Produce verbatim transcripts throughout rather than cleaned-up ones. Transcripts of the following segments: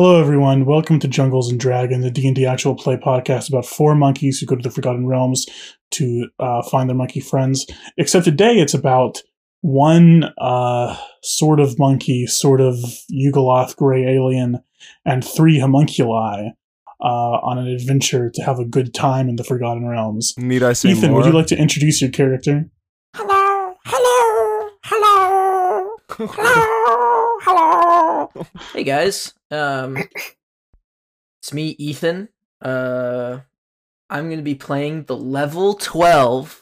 Hello everyone, welcome to Jungles and Dragon, the D and D actual play podcast about four monkeys who go to the Forgotten Realms to uh, find their monkey friends. Except today it's about one uh, sort of monkey, sort of Yugoloth gray alien, and three homunculi uh, on an adventure to have a good time in the Forgotten Realms. Need I say Ethan, more? Would you like to introduce your character? Hello, hello, hello, hello, hello. Hey guys. Um, it's me, Ethan. Uh, I'm going to be playing the level twelve.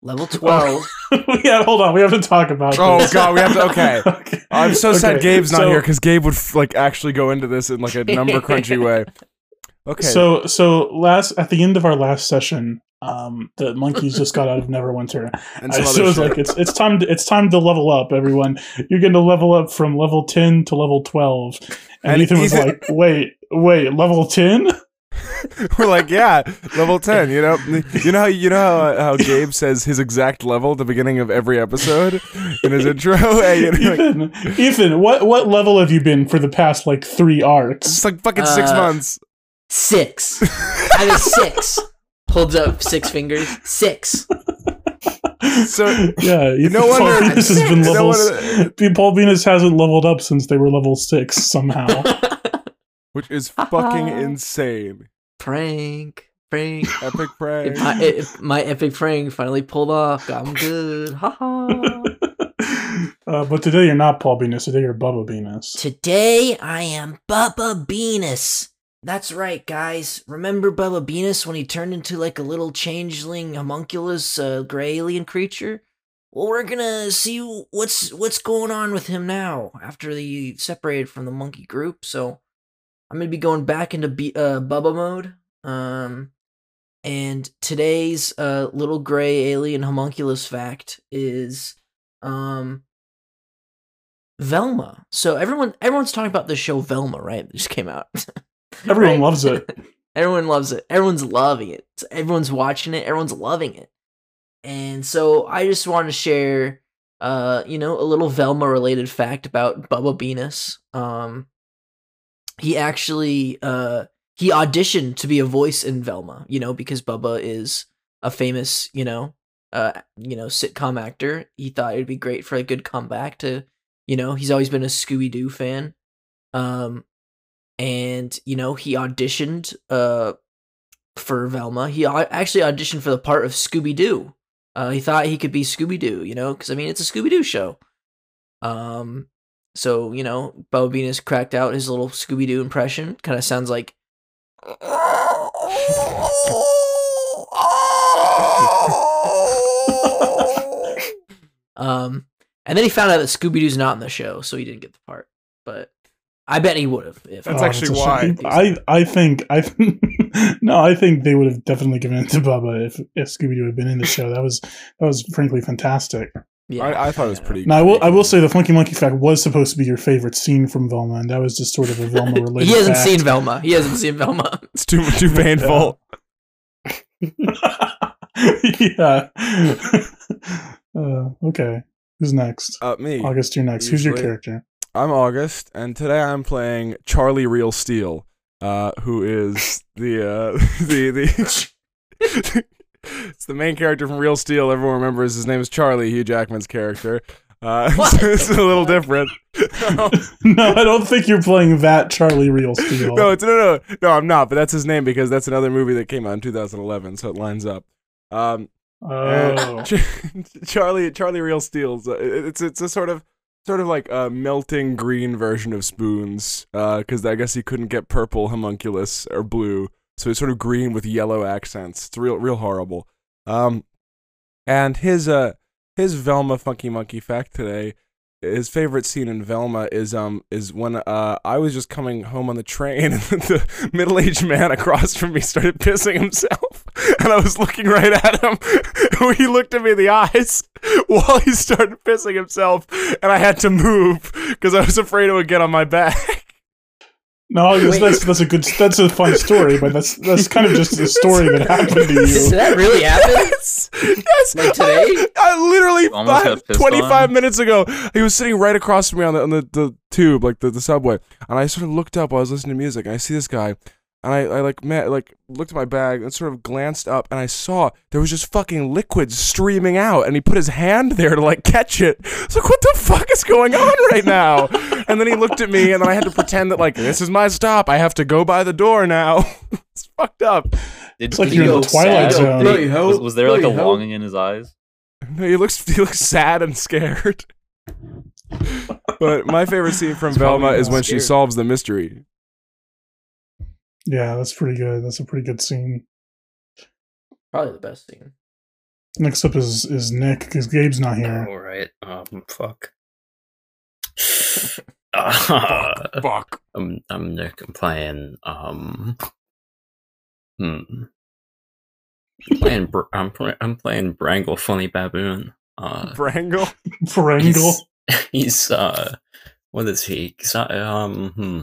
Level twelve. Oh. Yeah, hold on. We have to talk about this. Oh god, we have to. Okay. Okay. I'm so okay. sad Gabe's not so, here because Gabe would like actually go into this in like a number crunchy way. Okay. So, so last at the end of our last session, um, the monkeys just got out of Neverwinter, and uh, so it was like it's it's time to, it's time to level up, everyone. You're going to level up from level ten to level twelve, and, and Ethan was Ethan- like, "Wait, wait, level ten." We're like, yeah, level ten. You know, you know how you know how, how Gabe says his exact level at the beginning of every episode in his intro. Ethan, like, Ethan, what what level have you been for the past like three arcs? It's like fucking uh, six months. Six. I was six. Holds up six fingers. Six. So yeah, you know what? Paul Venus has been levels. Paul Venus hasn't leveled up since they were level six somehow. Which is fucking insane. Prank, prank, epic prank. If my, if my epic prank finally pulled off. I'm good. Ha ha. Uh, but today you're not Paul Venus. Today you're Bubba Venus. Today I am Bubba Venus. That's right, guys. Remember Bubba Venus when he turned into like a little changeling homunculus uh, gray alien creature? Well, we're gonna see what's what's going on with him now after he separated from the monkey group. So I'm gonna be going back into B- uh, Bubba mode. Um, and today's uh, little gray alien homunculus fact is um, Velma. So everyone everyone's talking about the show Velma, right? It just came out. Everyone right? loves it. Everyone loves it. Everyone's loving it. Everyone's watching it. Everyone's loving it. And so I just want to share, uh, you know, a little Velma-related fact about Bubba Venus. Um, he actually uh, he auditioned to be a voice in Velma, you know, because Bubba is a famous, you know, uh, you know, sitcom actor. He thought it'd be great for a good comeback to, you know, he's always been a Scooby-Doo fan. Um. And, you know, he auditioned uh, for Velma. He au- actually auditioned for the part of Scooby-Doo. Uh, he thought he could be Scooby-Doo, you know, because, I mean, it's a Scooby-Doo show. Um, So, you know, Bubba Venus cracked out his little Scooby-Doo impression. Kind of sounds like... um, And then he found out that Scooby-Doo's not in the show, so he didn't get the part, but... I bet he would have. If that's oh, actually that's why. I, I think I no, I think they would have definitely given it to Bubba if, if Scooby-Doo had been in the show. That was that was frankly fantastic. Yeah, I, I thought it was pretty. Now I will I will say the Funky Monkey fact was supposed to be your favorite scene from Velma, and that was just sort of a Velma related. He hasn't fact. seen Velma. He hasn't seen Velma. It's too too painful. Yeah. uh, okay. Who's next? Uh, me. August, you're next. Usually. Who's your character? I'm August, and today I'm playing Charlie Real Steel, uh, who is the uh, the the it's the main character from Real Steel. Everyone remembers his name is Charlie, Hugh Jackman's character. Uh, so it's a little different. No, I don't think you're playing that Charlie Real Steel. No, it's, no, no, no, no, I'm not. But that's his name because that's another movie that came out in two thousand eleven, so it lines up. Um, oh, Charlie Charlie Real Steel's. Uh, it's it's a sort of. Sort of like a melting green version of Spoons, because uh, I guess he couldn't get purple homunculus or blue, so it's sort of green with yellow accents. It's real, real horrible. Um, and his uh, his Velma Funky Monkey fact today, his favorite scene in Velma is um is when uh I was just coming home on the train and the middle aged man across from me started pissing himself, and I was looking right at him. He looked at me in the eyes while he started pissing himself, and I had to move because I was afraid it would get on my back. No, that's, that's that's a good that's a fun story, but that's that's kind of just the story that happened to you. Did that really happen? Yes, yes. Like today? I, I literally five, twenty-five on. minutes ago, he was sitting right across from me on the on the, the tube, like the, the subway, and I sort of looked up while I was listening to music, and I see this guy, and I, I like met, like looked at my bag and sort of glanced up, and I saw there was just fucking liquid streaming out, and he put his hand there to like catch it. I was like, what the fuck is going on right now? And then he looked at me, and then I had to pretend that, like, this is my stop. I have to go by the door now. It's fucked up. Did it's like you're in the Twilight Zone. He, was, was there, like, a longing in his eyes? No, he looks, he looks sad and scared. But my favorite scene from it's Velma is when scared. she solves the mystery. Yeah, that's pretty good. That's a pretty good scene. Probably the best scene. Next up is, is Nick, because Gabe's not here. All right. Um, fuck. Uh, fuck, fuck. I'm, I'm Nick. I'm playing. Um, hmm. I'm playing. Br I'm, I'm playing Brangle Funny Baboon. Uh, Brangle. Brangle. He's, he's uh, what is he? Not, um, hmm.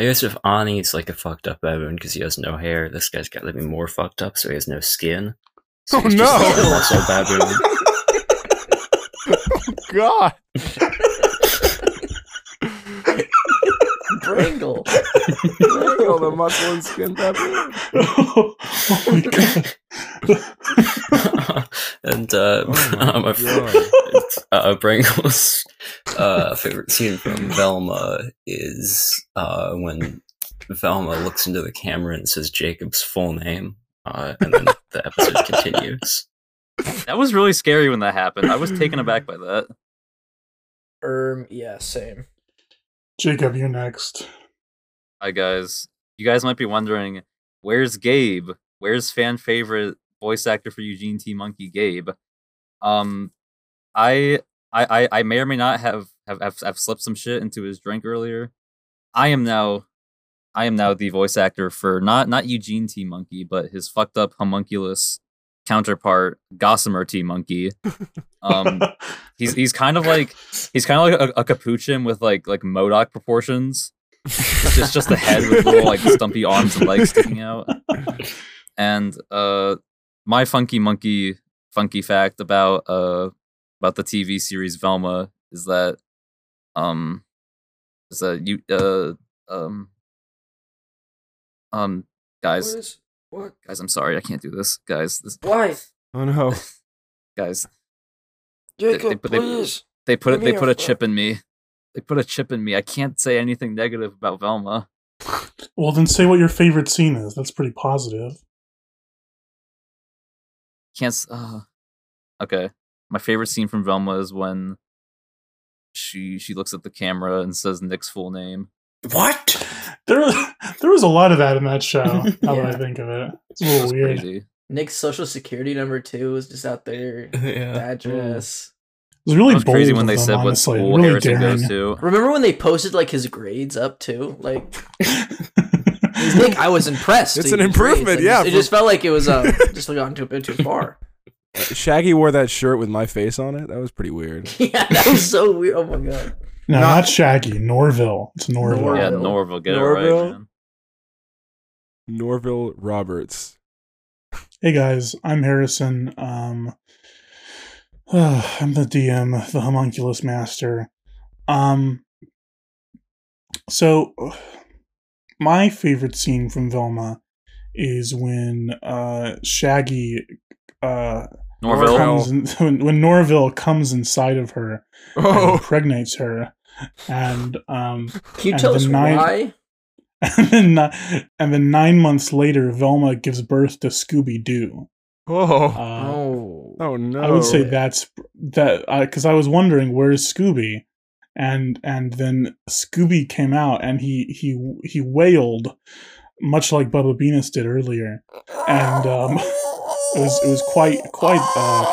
I guess if Ani's like a fucked up baboon because he has no hair, this guy's got to be more fucked up, so he has no skin. So oh he's no! Just also baboon. Oh god. Brangle. Brangle, the muscle and skin baboon. Oh, oh my god. uh, and uh, oh my um, god. uh Brangle's uh favorite scene from Velma is uh when Velma looks into the camera and says Jacob's full name, uh and then the episode continues. That was really scary when that happened. I was taken aback by that. Um yeah, same. Jacob, you're next. Hi guys. You guys might be wondering, where's Gabe? Where's fan favorite voice actor for Eugene T. Monkey, Gabe? Um I I I may or may not have have have, have slipped some shit into his drink earlier. I am now I am now the voice actor for not not Eugene T. Monkey, but his fucked up homunculus counterpart, Gossamer T. Monkey. Um, he's he's kind of like he's kind of like a, a capuchin with like like M O D O K proportions. It's just just the head with little like stumpy arms and legs sticking out. And uh, my funky monkey funky fact about uh about the T V series Velma is that um is that you uh um um guys. What is What? Guys, I'm sorry, I can't do this. Guys, this. Why? Oh no, guys. Jacob, they, they, put, please. They, they put it. They put a friend. chip in me. They put a chip in me. I can't say anything negative about Velma. Well, then say what your favorite scene is. That's pretty positive. Can't. Uh, okay, my favorite scene from Velma is when she she looks at the camera and says Nick's full name. What? There was, there was a lot of that in that show, now yeah. that I think of it. It's a little it's weird. Crazy. Nick's social security number, too, was just out there. Yeah. The address. It was really was bold crazy when they them, said honestly. what school really Harrison daring. goes to. Remember when they posted, like, his grades up, too? Like, Nick, I was impressed. It's an improvement, like, yeah. It just felt like it was uh, just like on too, too far. Shaggy wore that shirt with my face on it. That was pretty weird. Yeah, that was so weird. Oh, my God. No, not, not Shaggy. Norville. It's Norville. Norville. Yeah, Norville. Get Norville. it right, man. Norville Roberts. Hey guys, I'm Harrison. Um, uh, I'm the D M, the homunculus master. Um, so, my favorite scene from Velma is when uh, Shaggy... Uh, Norville. Comes in, when Norville comes inside of her, oh. and impregnates her, and um, can you tell us nine, why? And then, uh, and then nine months later, Velma gives birth to Scooby-Doo. Oh, uh, oh, oh no! I would say that's that because uh, I was wondering where's Scooby, and and then Scooby came out and he he he wailed, much like Bubba Venus did earlier, and. Um, It was it was quite quite uh,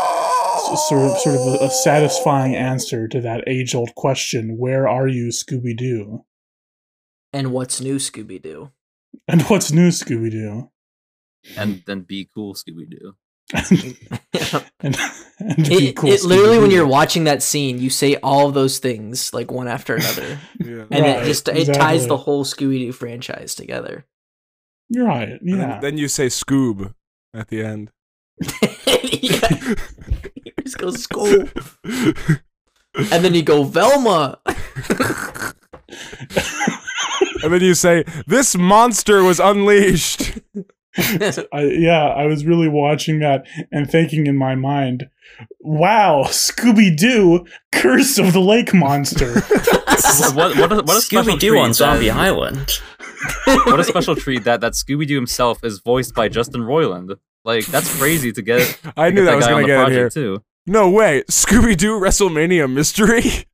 sort of sort of a, a satisfying answer to that age old question: where are you, Scooby Doo? And what's new, Scooby Doo? And what's new, Scooby Doo? And then be cool, Scooby Doo. and, and and it, cool it literally, when you're watching that scene, you say all of those things like one after another, yeah. and right, it just it exactly. ties the whole Scooby-Doo franchise together. You're right. Yeah. And then you say Scoob at the end. Yeah. You just go Scoob, and then you go Velma. And then you say, "This monster was unleashed." So I, yeah, I was really watching that and thinking in my mind, "Wow, Scooby-Doo, Curse of the Lake Monster." what, what, what a, what a Scooby-Doo on Zombie that, Island. What a special treat that that Scooby-Doo himself is voiced by Justin Roiland. Like, that's crazy to get. I to knew get that, that was going to get in here. Too. No way, Scooby-Doo WrestleMania Mystery.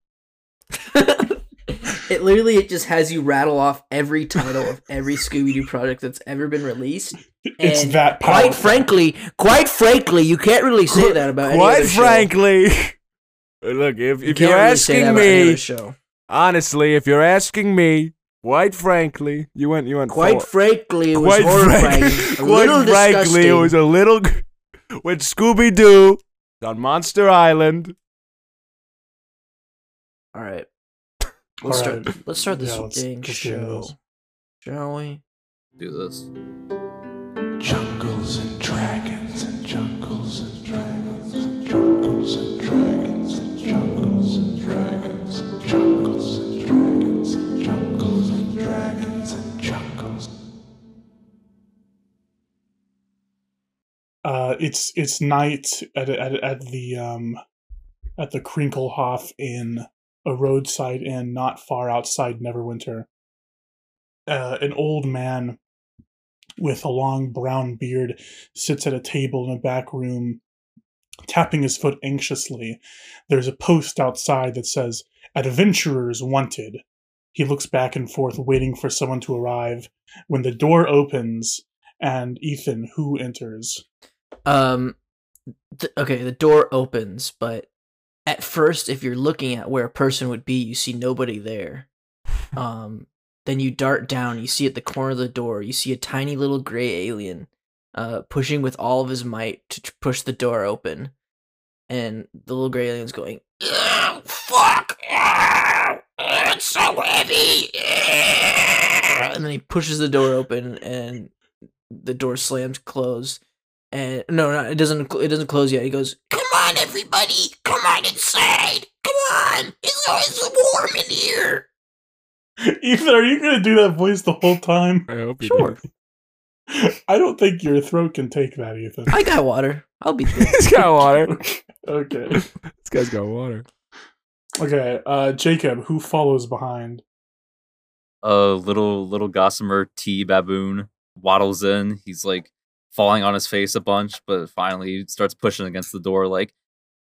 It literally it just has you rattle off every title of every Scooby-Doo product that's ever been released. And it's that powerful. Quite frankly, quite frankly, you can't really say that about quite any other frankly. Show. Look, if, if you you're really asking me, show. honestly, if you're asking me, quite frankly, you went, you went. Quite forward. frankly, it quite was horrifying. Frank, a quite frankly, disgusting. It was a little. When Scooby-Doo on Monster Island. All right. Let's All start. Right. Let's start this yeah, dang show, this. shall we? Do this. Jungles and dragons, and jungles and dragons, and jungles and dragons, and jungles and dragons, and jungles and dragons, and jungles and dragons, and jungles. Uh, it's it's night at at at the um at the Krinklehof Inn. A roadside inn not far outside Neverwinter. Uh, an old man with a long brown beard sits at a table in a back room, tapping his foot anxiously. There's a post outside that says, "Adventurers Wanted." He looks back and forth, waiting for someone to arrive, when the door opens, and Ethan, who enters? Um, th- okay, the door opens, but at first, if you're looking at where a person would be, you see nobody there. Um, then you dart down. You see at the corner of the door, you see a tiny little gray alien uh, pushing with all of his might to t- push the door open. And the little gray alien's going, "Ew, fuck! Ew, it's so heavy!" Ew. And then he pushes the door open, and the door slams closed. And no, no, it doesn't. It doesn't close yet. He goes, "Come on, everybody! Come on inside! Come on! It's always warm in here." Ethan, are you gonna do that voice the whole time? I hope you sure. do. I don't think your throat can take that, Ethan. I got water. I'll be. He's got water. Okay. This guy's got water. Okay, uh, Jacob, who follows behind? A uh, little little Gossamer T. Baboon waddles in. He's like falling on his face a bunch, but finally starts pushing against the door like,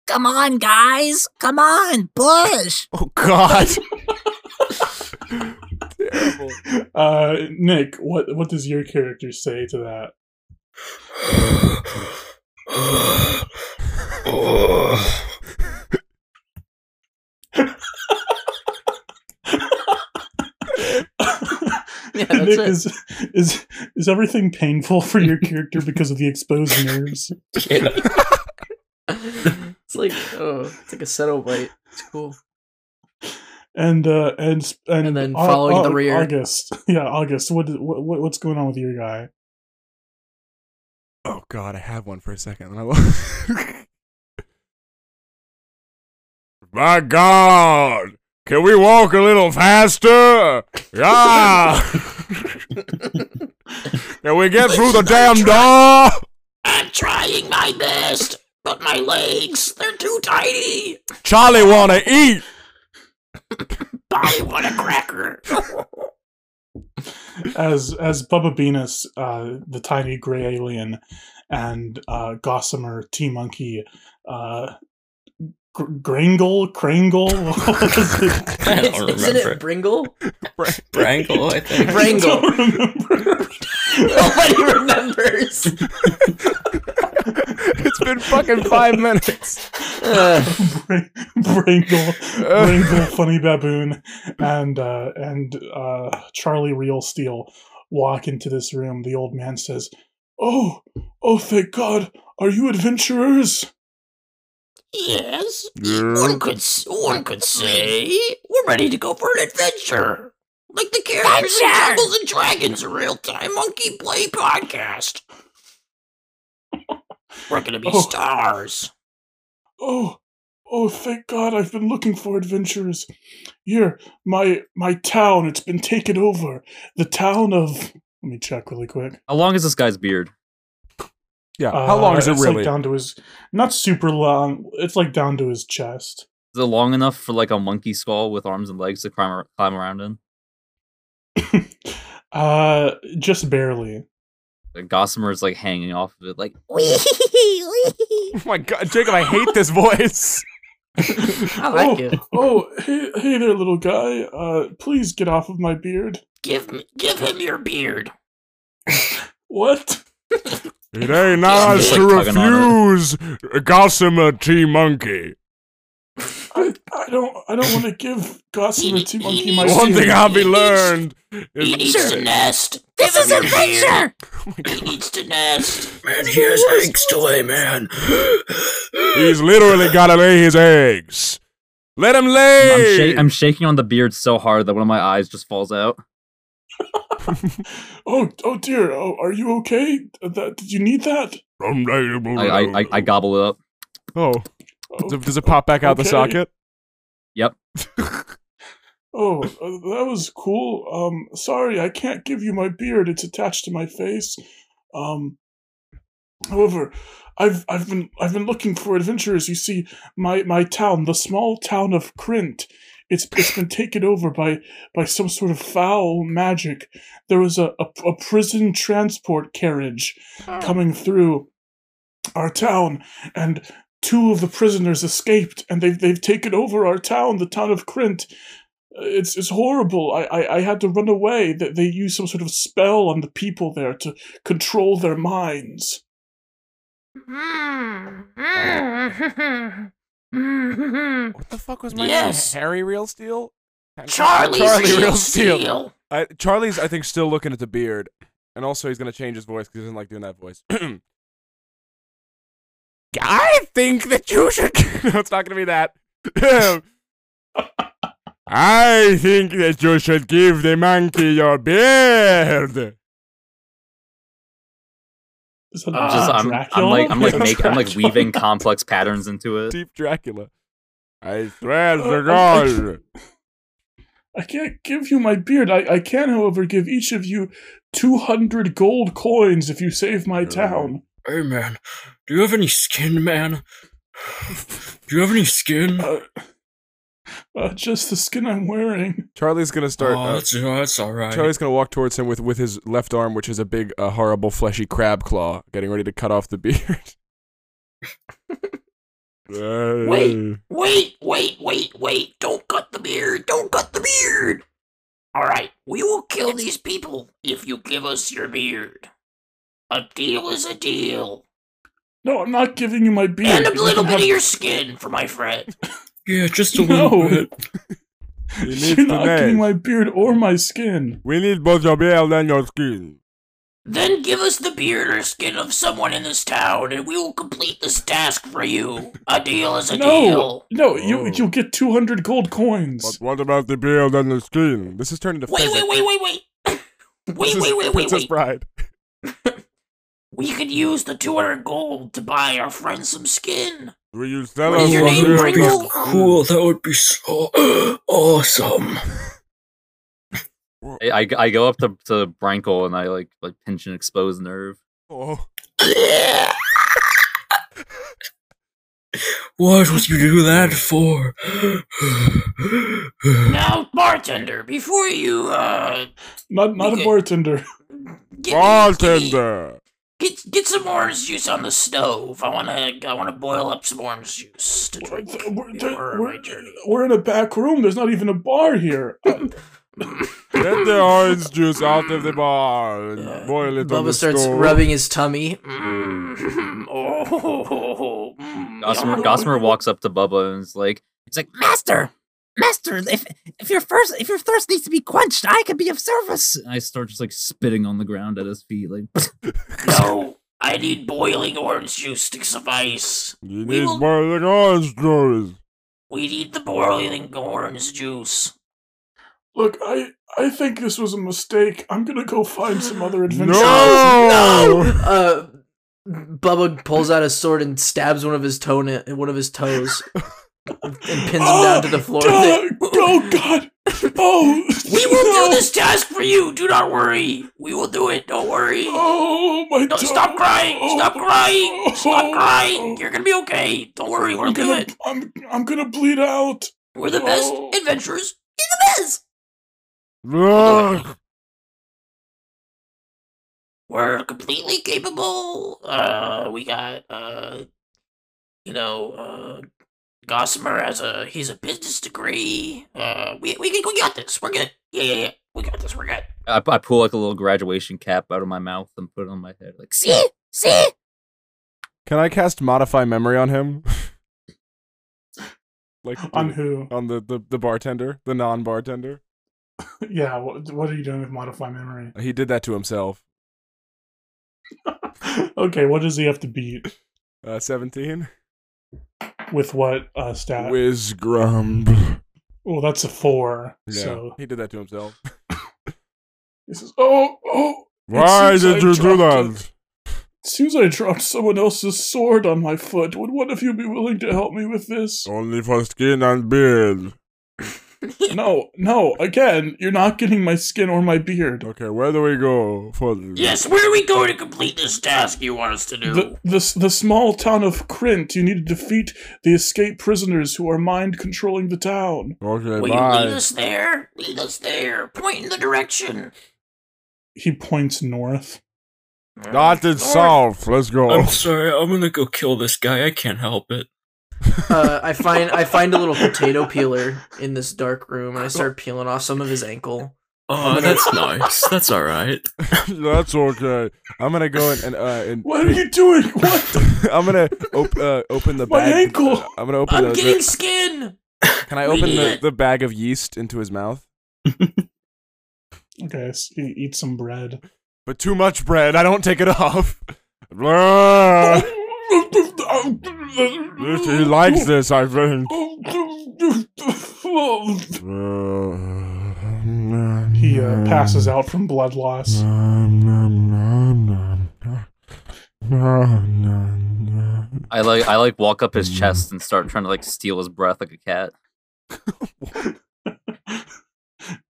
"Come on, guys! Come on! Push!" Oh, God! Terrible. Uh, Nick, what, what does your character say to that? Yeah, that's Nick, it. Is, is is everything painful for your character because of the exposed nerves? Yeah. It's like oh, it's like a settle bite. It's cool. And uh, and and, and then following uh, the rear, August. Yeah, August. What, what what's going on with your guy? Oh God, I had one for a second. My God. Can we walk a little faster? Yeah! Can we get Listen, through the damn I'm try- door? I'm trying my best, but my legs, they're too tiny. Charlie wanna eat. I want a cracker. As as Bubba Venus, uh, the tiny gray alien, and uh, Gossamer T. Monkey, uh, Gr- Gringle? Kringle? What is it? I don't remember. Isn't it Bringle? Br- Brangle, I think. Brangle. I don't remember. Nobody remembers. It's been fucking five minutes. Uh. Br- Brangle. Brangle Funny Baboon and, uh, and uh, Charlie Real Steel walk into this room. The old man says, "Oh, oh, thank God. Are you adventurers?" Yes, yeah. one could one could say we're ready to go for an adventure, like the characters in Jungles and Dragons, a real-time monkey play podcast. We're gonna be oh. stars. Oh, oh! Thank God! I've been looking for adventurers. Here, my my town. It's been taken over. The town of. Let me check really quick. How long is this guy's beard? Yeah. How uh, long is it really? It's like down to his, not super long. It's like down to his chest. Is it long enough for like a monkey skull with arms and legs to climb, climb around in? uh, just barely. The Gossamer is like hanging off of it, like. Oh my God, Jacob! I hate this voice. I like oh, it. Oh, hey, hey there, little guy. Uh, please get off of my beard. Give me, give him your beard. What? It ain't ours to like refuse, Gossamer T. Monkey. I, I don't I don't want to give Gossamer T. Monkey my beard. One thing I'll be learned is he needs to nest. This is adventure. Oh he needs to nest. Man, here's Hank's toy, man. He's literally got to lay his eggs. Let him lay. I'm, sh I'm shaking on the beard so hard that one of my eyes just falls out. oh, oh dear. Oh, are you okay? That, did you need that? I, I, I, I gobble it up. Oh. Oh, does it pop back out okay. the socket? Yep. Oh, uh, that was cool. Um, sorry, I can't give you my beard. It's attached to my face. Um, however, I've I've been I've been looking for adventurers. You see, my my town, the small town of Krint, it's it's been taken over by by some sort of foul magic. There was a a, a prison transport carriage oh. coming through our town, and. Two of the prisoners escaped, and they've they've taken over our town, the town of Krint. It's it's horrible. I I, I had to run away. That they, they use some sort of spell on the people there to control their minds. What the fuck was my yes. name? Harry Real Steel? Charlie Real Steel. Steel. I, Charlie's I think still looking at the beard, and also he's gonna change his voice because he doesn't like doing that voice. I think that you should. No, it's not going to be that. I think that you should give the monkey your beard. Just, I'm, I'm like, I'm like, make, I'm like weaving complex patterns into it. Deep Dracula. I swear to God. I can't give you my beard. I, I can, however, give each of you two hundred gold coins if you save my town. Hey man, do you have any skin, man? Do you have any skin? Uh, uh, just the skin I'm wearing. Charlie's gonna start. Oh, uh, that's, uh, that's all right. Charlie's gonna walk towards him with with his left arm, which is a big, uh, horrible, fleshy crab claw, getting ready to cut off the beard. Wait! Wait! Wait! Wait! Wait! Don't cut the beard! Don't cut the beard! All right, we will kill these people if you give us your beard. A deal is a deal. No, I'm not giving you my beard. And a little bit have... of your skin for my friend. Yeah, just a no. little bit. You're to not giving my beard or my skin. We need both your beard and your skin. Then give us the beard or skin of someone in this town, and we will complete this task for you. A deal is a no, deal. No, you, you'll get two hundred gold coins. But what about the beard and the skin? This is turning to wait, wait, wait, wait, wait, wait. Wait, wait, wait, wait, wait. Bride. We could use the two hundred gold to buy our friends some skin. Will you sell us your name, Brangle? Cool, that would be so awesome. I, I, I go up to, to Brangle and I like like pinch an exposed nerve. Oh. What would you do that for? Now, bartender, before you uh not not a bartender. Get, bartender. Get Get get some orange juice on the stove. I wanna I wanna boil up some orange juice to drink. We're, we're, we're, we're in a back room. There's not even a bar here. Get the orange juice out of the bar and uh, boil it. Bubba on the starts stove. Rubbing his tummy. Mm. Oh. Gossamer, Gossamer walks up to Bubba and is like, "It's like Master, Master. If if your first if your thirst needs to be quenched, I can be of service." And I start just like spitting on the ground at his feet, like. No, I need boiling orange juice to suffice. You we need will... boiling orange juice. We need the boiling orange juice. Look, I I think this was a mistake. I'm gonna go find some other adventures. No! No! Uh, Bubba pulls out his sword and stabs one of his toe in one of his toes and pins him oh, down to the floor. God, oh God! Oh, we will no. do this task for you. Do not worry. We will do it. Don't worry. Oh my God! No, stop crying! Stop crying! Oh. Stop crying! You're gonna be okay. Don't worry. We'll do it. I'm I'm gonna bleed out. We're the best oh. adventurers in the biz. Ugh. We're completely capable. Uh, we got, uh, you know, uh, Gossamer has a, he's a business degree. Uh, we, we, we got this. We're good. Yeah, yeah, yeah. We got this. We're good. I, I pull like a little graduation cap out of my mouth and put it on my head. Like, see? See? Can I cast Modify Memory on him? Like, on the, who? On the, the, the bartender, the non-bartender. Yeah, what, what are you doing with Modify Memory? He did that to himself. Okay, what does he have to beat? Uh, seventeen. With what uh, stat? Whizgrumb. Well, that's a four. Yeah, so he did that to himself. He says, oh, oh! Why did you do that? It seems I dropped someone else's sword on my foot. Would one of you be willing to help me with this? Only for skin and beard. No, no, again, you're not getting my skin or my beard. Okay, where do we go for this? Yes, where do we go to complete this task you want us to do? The, the, the small town of Krint, you need to defeat the escaped prisoners who are mind-controlling the town. Okay, Will bye. you lead us there? Lead us there. Point in the direction. He points north. Right, not in north. South. Let's go. I'm sorry, I'm gonna go kill this guy. I can't help it. uh, I find I find a little potato peeler in this dark room, and I start peeling off some of his ankle. Oh, that's nice. That's all right. That's okay. I'm gonna go in and. Uh, and what are you doing? What? I'm gonna op uh, open the my bag. My ankle. Uh, I'm gonna open. I'm the, getting the, skin. Can I open the, the bag of yeast into his mouth? Okay, so eat some bread. But too much bread. I don't take it off. He likes this, I think. He uh, passes out from blood loss. I like, I like, walk up his chest and start trying to like steal his breath like a cat.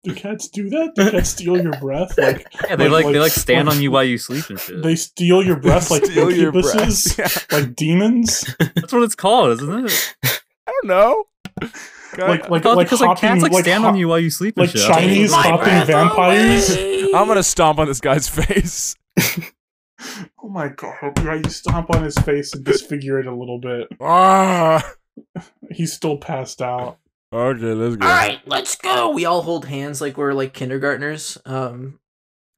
Do cats do that? Do cats steal your breath? Like, yeah, they like, like they like stand like, on you while you sleep and shit. They steal your breath like incubuses, yeah. Like demons. That's what it's called, isn't it? I don't know. Like like like because like cats like, like stand on you while you sleep. Like and shit. Chinese hopping vampires. Away. I'm gonna stomp on this guy's face. Oh my god! Yeah, you stomp on his face and disfigure it a little bit. Ah! He's still passed out. Okay, let's go. All right, let's go. We all hold hands like we're like kindergartners, um,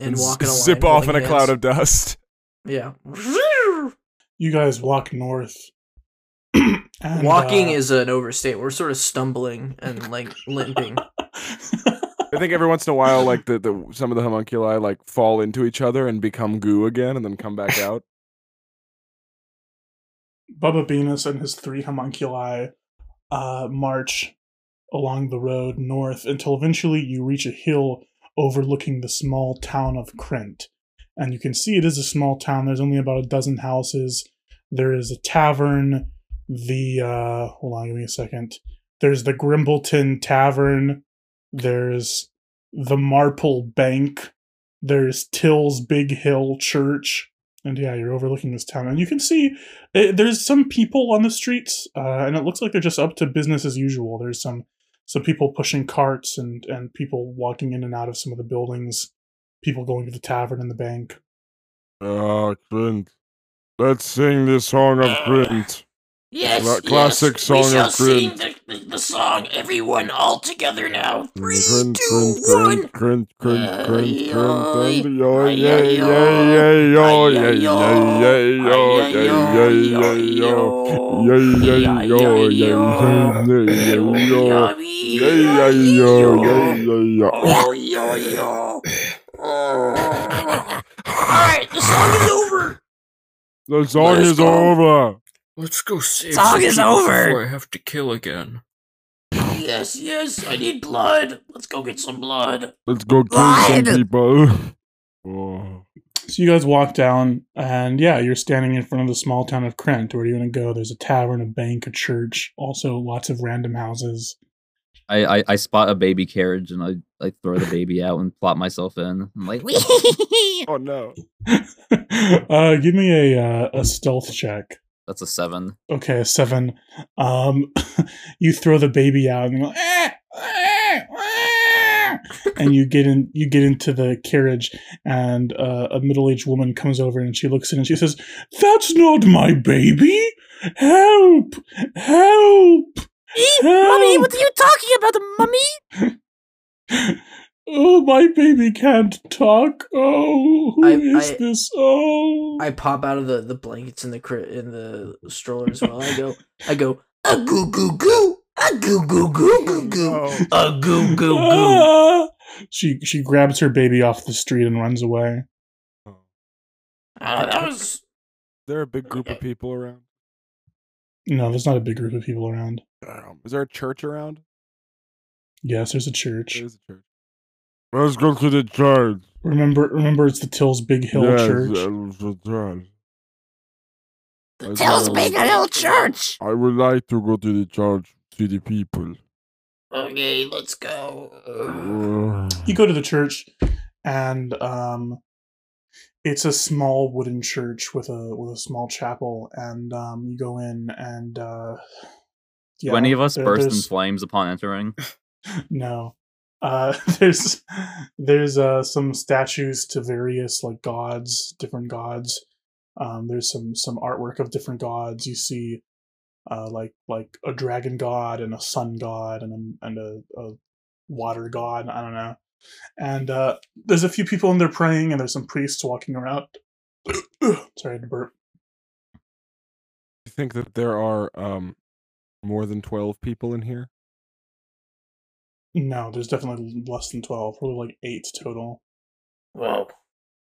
and, and walk in a line. Zip off in a hands. cloud of dust. Yeah. You guys walk north. And, Walking uh, is an overstate. We're sort of stumbling and like limping. I think every once in a while, like the, the some of the homunculi like fall into each other and become goo again, and then come back out. Bubba Venus and his three homunculi uh, march along the road north until eventually you reach a hill overlooking the small town of Krint. And you can see it is a small town. There's only about a dozen houses. There is a tavern. The, uh, hold on, give me a second. There's the Grimbleton Tavern. There's the Marple Bank. There's Till's Big Hill Church. And yeah, you're overlooking this town. And you can see it, there's some people on the streets, uh, and it looks like they're just up to business as usual. There's some some people pushing carts and, and people walking in and out of some of the buildings, people going to the tavern and the bank. Ah, uh, Krint. Let's sing the song of Krint. Uh, yes, the classic yes. song we shall of Krint. Sing the, the, the song, everyone, all together now. Three, Krint, two, Krint, one. Krint, Krint, Krint, Krint, yo, yeah, yeah, yo, yeah, yeah, yo, yeah, yeah, yo, yeah, yeah, yo, yeah, yo, yeah, yo. All right, the song is over. The song Let's is go. over. Let's go save song is over. Before I have to kill again. Yes, yes, I need blood. Let's go get some blood. Let's go kill blood. some people. Oh. So you guys walk down, and yeah, you're standing in front of the small town of Krint. Where do you want to go? There's a tavern, a bank, a church, also lots of random houses. I, I, I spot a baby carriage, and I, I throw the baby out and plop myself in. I'm like, oh no. uh, give me a, uh, a stealth check. That's a seven. Okay, a seven. Um, you throw the baby out and you go, ah, ah, ah, and you get in. You get into the carriage, and uh, a middle-aged woman comes over and she looks in and she says, "That's not my baby! Help! Help! Help. Mommy, what are you talking about, Mommy?" Oh, my baby can't talk. Oh, who I, is I, this? Oh, I pop out of the, the blankets in the cri- in the stroller as well. I go, I go, a goo goo goo, a goo goo goo goo goo, a goo goo goo. She she grabs her baby off the street and runs away. Oh. Uh, that was. Is there a big group okay. of people around? No, there's not a big group of people around. Um, is there a church around? Yes, there's a church. There is a church. Let's go to the church. Remember, remember, it's the Till's Big Hill yes, Church. The, church. the I Till's Big I, Hill Church. I would like to go to the church, see the people. Okay, let's go. Uh, you go to the church, and um, it's a small wooden church with a with a small chapel, and um, you go in, and uh, yeah, do any of us there, burst there's... in flames upon entering? No. Uh, there's there's uh, some statues to various like gods, different gods. Um, there's some some artwork of different gods. You see, uh, like like a dragon god and a sun god and a, and a, a water god. I don't know. And uh, there's a few people in there praying, and there's some priests walking around. Sorry, I had to burp. I think that there are um, more than twelve people in here. No, there's definitely less than twelve. Probably like eight total. Wow.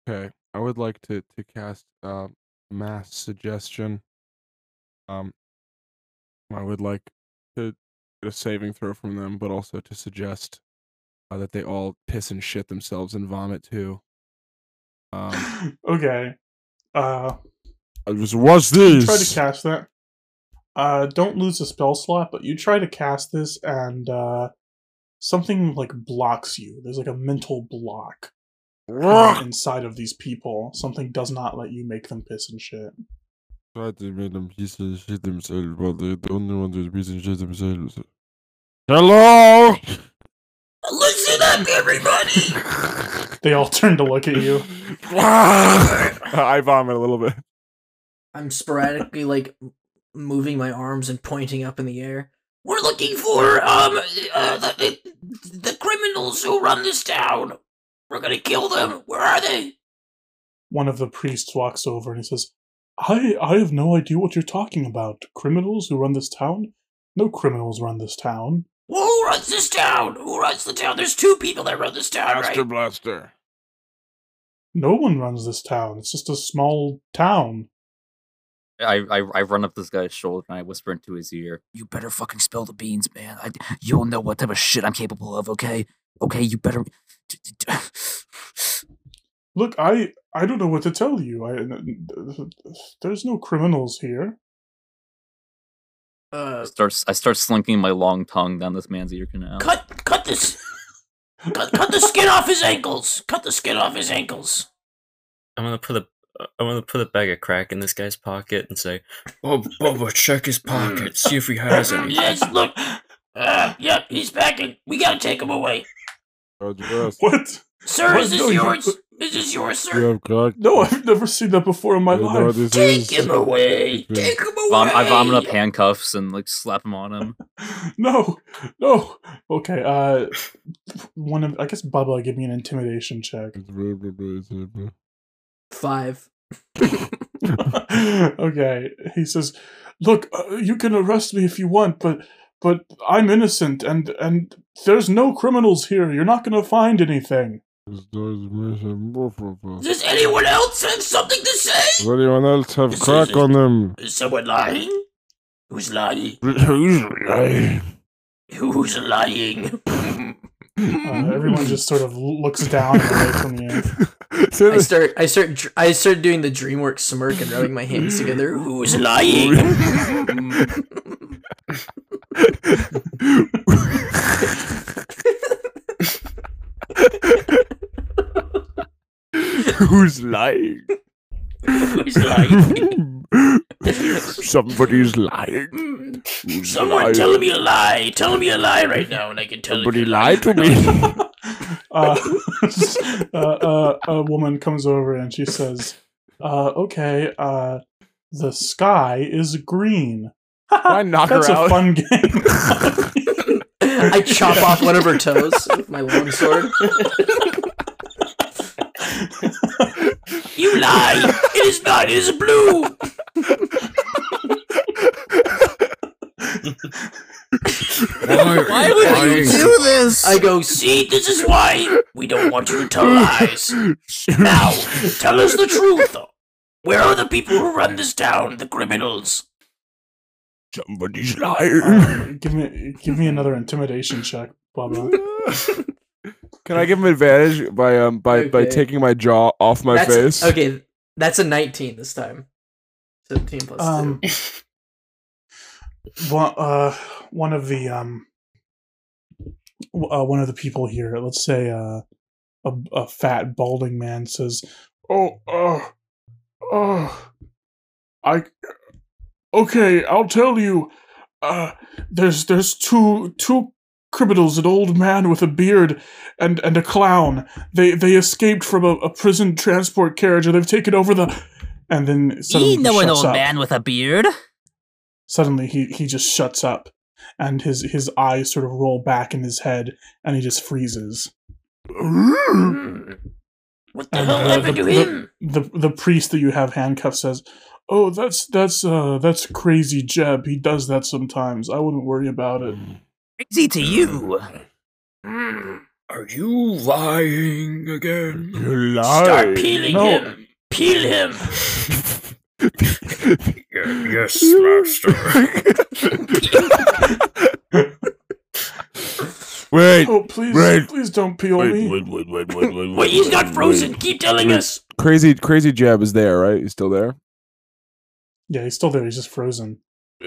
Okay, I would like to to cast uh, mass suggestion. Um, I would like to get a saving throw from them, but also to suggest uh, that they all piss and shit themselves and vomit too. Um, okay. Uh, I just watch this. Try to cast that. Uh, don't lose a spell slot, but you try to cast this and. Uh, Something, like, blocks you. There's, like, a mental block uh, inside of these people. Something does not let you make them piss and shit. Try to make them piss and shit themselves, but they only want to piss and shit themselves. Hello? Listen up, everybody! They all turn to look at you. I vomit a little bit. I'm sporadically, like, moving my arms and pointing up in the air. We're looking for, um, uh, the, the, the criminals who run this town. We're gonna kill them. Where are they? One of the priests walks over and he says, I, I have no idea what you're talking about. Criminals who run this town? No criminals run this town. Well, who runs this town? Who runs the town? There's two people that run this town, Blaster, right? Blaster. No one runs this town. It's just a small town. I, I I run up this guy's shoulder and I whisper into his ear. You better fucking spill the beans, man. I, you'll know what type of shit I'm capable of, okay? Okay, you better... Look, I I don't know what to tell you. I There's no criminals here. Uh, I, start, I start slinking my long tongue down this man's ear canal. Cut, cut this! cut, cut the skin off his ankles! Cut the skin off his ankles! I'm gonna put a... I want to put a bag of crack in this guy's pocket and say, "Oh, Bubba, check his pocket, see if he has any." Yes, look. Uh, yep, he's packing. We gotta take him away. What? Sir, what? Is this no, yours? You... Is this yours, sir? No, I've never seen that before in my you life. Know, take is... him away. Take him away. Vom- I vomit up handcuffs and like slap him on him. No, no. Okay. Uh, one of I guess Bubba, give me an intimidation check. Five. Okay, he says, "Look, uh, you can arrest me if you want, but but I'm innocent, and and there's no criminals here. You're not going to find anything." Does anyone else have something to say? Does anyone else have is, crack is, is, on them? Is someone lying? Who's lying? Who's lying? Who's lying? Uh, everyone just sort of looks down away from you. I start, I start, I start doing the DreamWorks smirk and rubbing my hands together. Who's lying? Who's lying? Who's lying? Somebody's lying. Who's Someone lying? Tell me a lie. Tell me a lie right now, and I can tell you. Somebody lied to me. uh, uh, uh, a woman comes over and she says, uh, "Okay, uh, the sky is green." I knock That's her out. That's a fun game. I chop yeah. off one of her toes with my long sword. You lie! It is not, it is blue! Why, why would why? you do this? I go, see, this is why we don't want you to tell lies. Now, tell us the truth. Where are the people who run this town, the criminals? Somebody's lying. Uh, give me, give me another intimidation check, Bubba. Can I give him advantage by um by, okay. by taking my jaw off my that's, face? Okay, that's a nineteen this time. seventeen plus um, two. One, uh, one of the um, uh, one of the people here. Let's say uh, a a fat balding man says, "Oh, uh, uh, I, okay, I'll tell you. Uh, there's there's two two." criminals, an old man with a beard and, and a clown. They they escaped from a, a prison transport carriage and they've taken over the... And then suddenly he know shuts an old up. man with a beard. Suddenly he, he just shuts up and his, his eyes sort of roll back in his head and he just freezes. What the and, hell uh, happened the, to him? The, the, the priest that you have handcuffed says, "Oh, that's, that's, uh, that's crazy Jeb. He does that sometimes. I wouldn't worry about it." Crazy to you. Mm. Are you lying again? You're lying. Start peeling no. him. Peel him. Yes, master. Wait. Oh, please, wait. please don't peel wait, me. Wait, wait, wait, wait, wait, wait. He's not frozen. Wait. Keep telling wait. us. Crazy, crazy Jeb is there, right? He's still there? Yeah, he's still there. He's just frozen.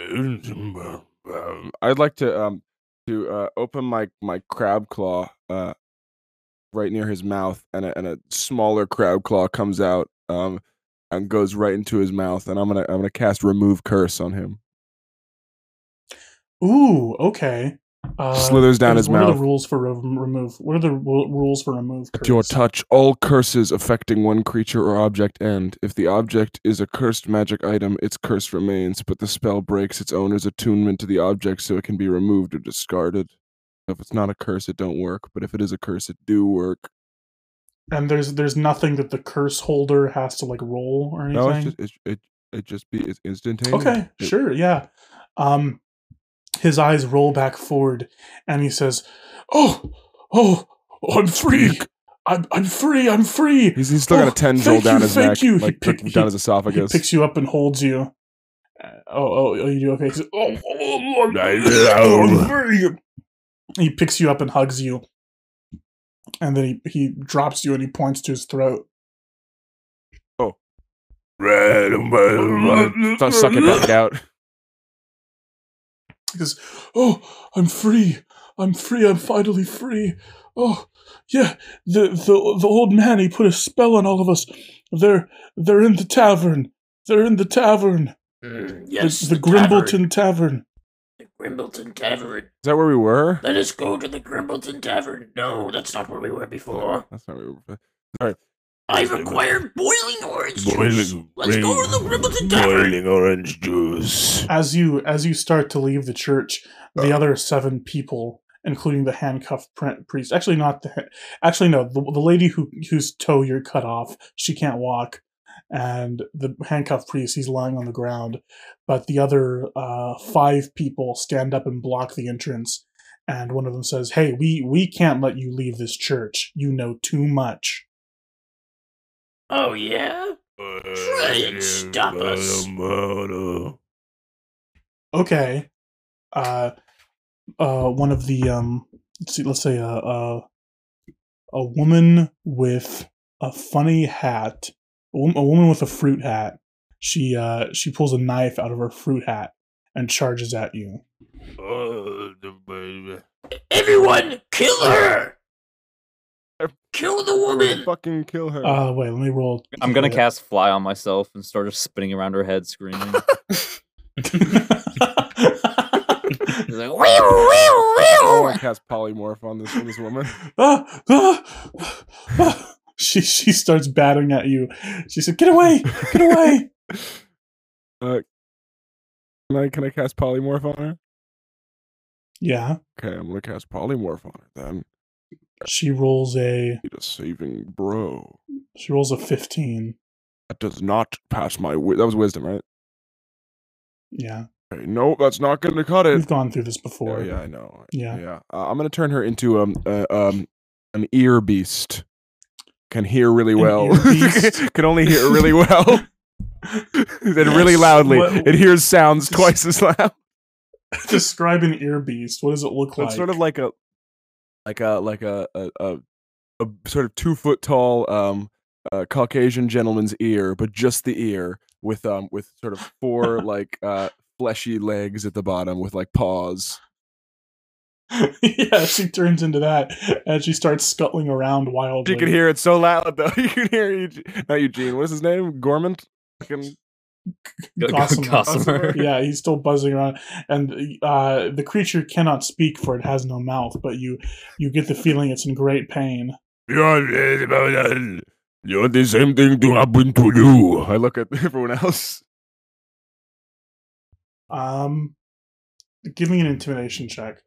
Um, I'd like to... Um, to uh, open my, my crab claw uh, right near his mouth, and a, and a smaller crab claw comes out um, and goes right into his mouth, and I'm gonna I'm gonna cast Remove Curse on him. Ooh, okay. Uh, Slithers down his what mouth. What are the rules for re remove? What are the rules for remove? Curse? At your touch, all curses affecting one creature or object end. If the object is a cursed magic item, its curse remains, but the spell breaks its owner's attunement to the object, so it can be removed or discarded. If it's not a curse, it don't work. But if it is a curse, it do work. And there's there's nothing that the curse holder has to like roll or anything. No, it's just, it it it just be it's instantaneous. Okay, it, sure, yeah. Um. His eyes roll back forward, and he says, "Oh, oh, oh I'm free! I'm, I'm free! I'm free!" He's, he's still oh, got a tendril down you, his neck, you. like pick, he, down his esophagus. He picks you up and holds you. Uh, oh, oh, oh, you do okay? He says, "Oh, oh, I'm, I'm free!" He picks you up and hugs you, and then he he drops you and he points to his throat. Oh, start sucking back out. He goes, "Oh, I'm free. I'm free. I'm finally free. Oh, yeah. The the the old man, he put a spell on all of us. They're they're in the tavern. They're in the tavern. Mm, yes, the, the, the Grimbleton Tavern. The Grimbleton Tavern. Is that where we were? Let us go to the Grimbleton Tavern. No, that's not where we were before. That's not where we were. All right. I've acquired boiling orange boiling, juice. Let's go to the Grimbleton Tavern. Boiling orange juice." As you as you start to leave the church, the uh, other seven people, including the handcuffed priest, actually not the, actually no, the, the lady who whose toe you're cut off, she can't walk, and the handcuffed priest, he's lying on the ground, but the other uh, five people stand up and block the entrance, and one of them says, hey, we, we can't let you leave this church. You know too much. Oh, yeah? Try and stop us. Okay. Uh, uh, one of the, um, let's see, let's say a, a, a woman with a funny hat, a, a woman with a fruit hat, she, uh, she pulls a knife out of her fruit hat and charges at you. Everyone, kill her! Kill the woman! Fucking kill her. Uh, wait, let me roll. I'm gonna cast Fly on myself and start just spinning around her head screaming. He's like, I cast Polymorph on this, this woman. Ah, ah, ah. She she starts batting at you. She said, "Get away! Get away!" uh, can I can I cast Polymorph on her? Yeah. Okay, I'm gonna cast Polymorph on her then. She rolls a. Need a saving, bro. She rolls a fifteen. That does not pass my. Wi- that was wisdom, right? Yeah. No, that's not going to cut it. We've gone through this before. Yeah, yeah, I know. Yeah, yeah. Uh, I'm going to turn her into um, uh, um, an ear beast. Can hear really well. Can only hear really well. And yes. Really loudly. What? It hears sounds twice as loud. Describe an ear beast. What does it look like? It's sort of like a, like a, like a, a, a, a sort of two foot tall um, uh, Caucasian gentleman's ear, but just the ear with um with sort of four like. Uh, fleshy legs at the bottom with like paws. Yeah, she turns into that and she starts scuttling around wildly. You can hear it so loud though. You can hear Eugene, not Eugene. What's his name? Gormand? Fucking Gossamer. Gossamer. Yeah, he's still buzzing around, and uh, the creature cannot speak for it has no mouth. But you, you get the feeling it's in great pain. You want the same thing to happen to you. I look at everyone else. Um, give me an intimidation check.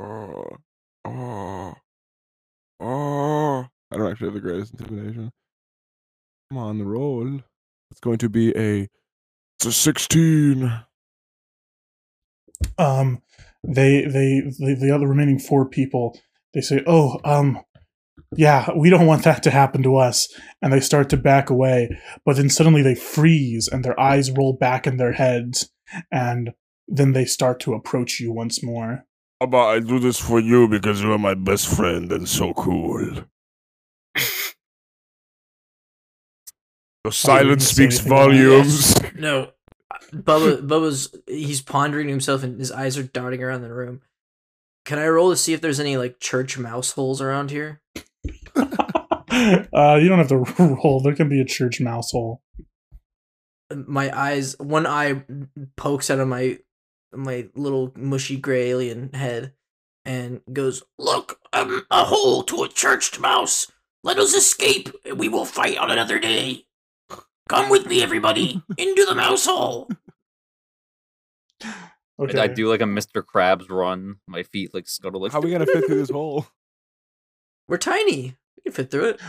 Oh, oh, oh! I don't actually have the greatest intimidation. Come on, the roll. It's going to be a, it's a sixteen. Um, they, they, they, the other remaining four people, they say, "Oh, um, yeah, we don't want that to happen to us." And they start to back away, but then suddenly they freeze and their eyes roll back in their heads, and then they start to approach you once more. Abba, I do this for you because you are my best friend and so cool. The silence speaks volumes. Yes. No, Bubba, Bubba's, he's pondering himself and his eyes are darting around the room. Can I roll to see if there's any, like, church mouse holes around here? Uh, you don't have to roll. There can be a church mouse hole. My eyes, one eye pokes out of my my little mushy gray alien head and goes, "Look, um, a hole to a churched mouse. Let us escape, and we will fight on another day. Come with me, everybody, into the mouse hole." Okay. I do like a Mister Krabs run. My feet like scuttle. Like, how are we gonna fit through this hole? We're tiny. We can fit through it.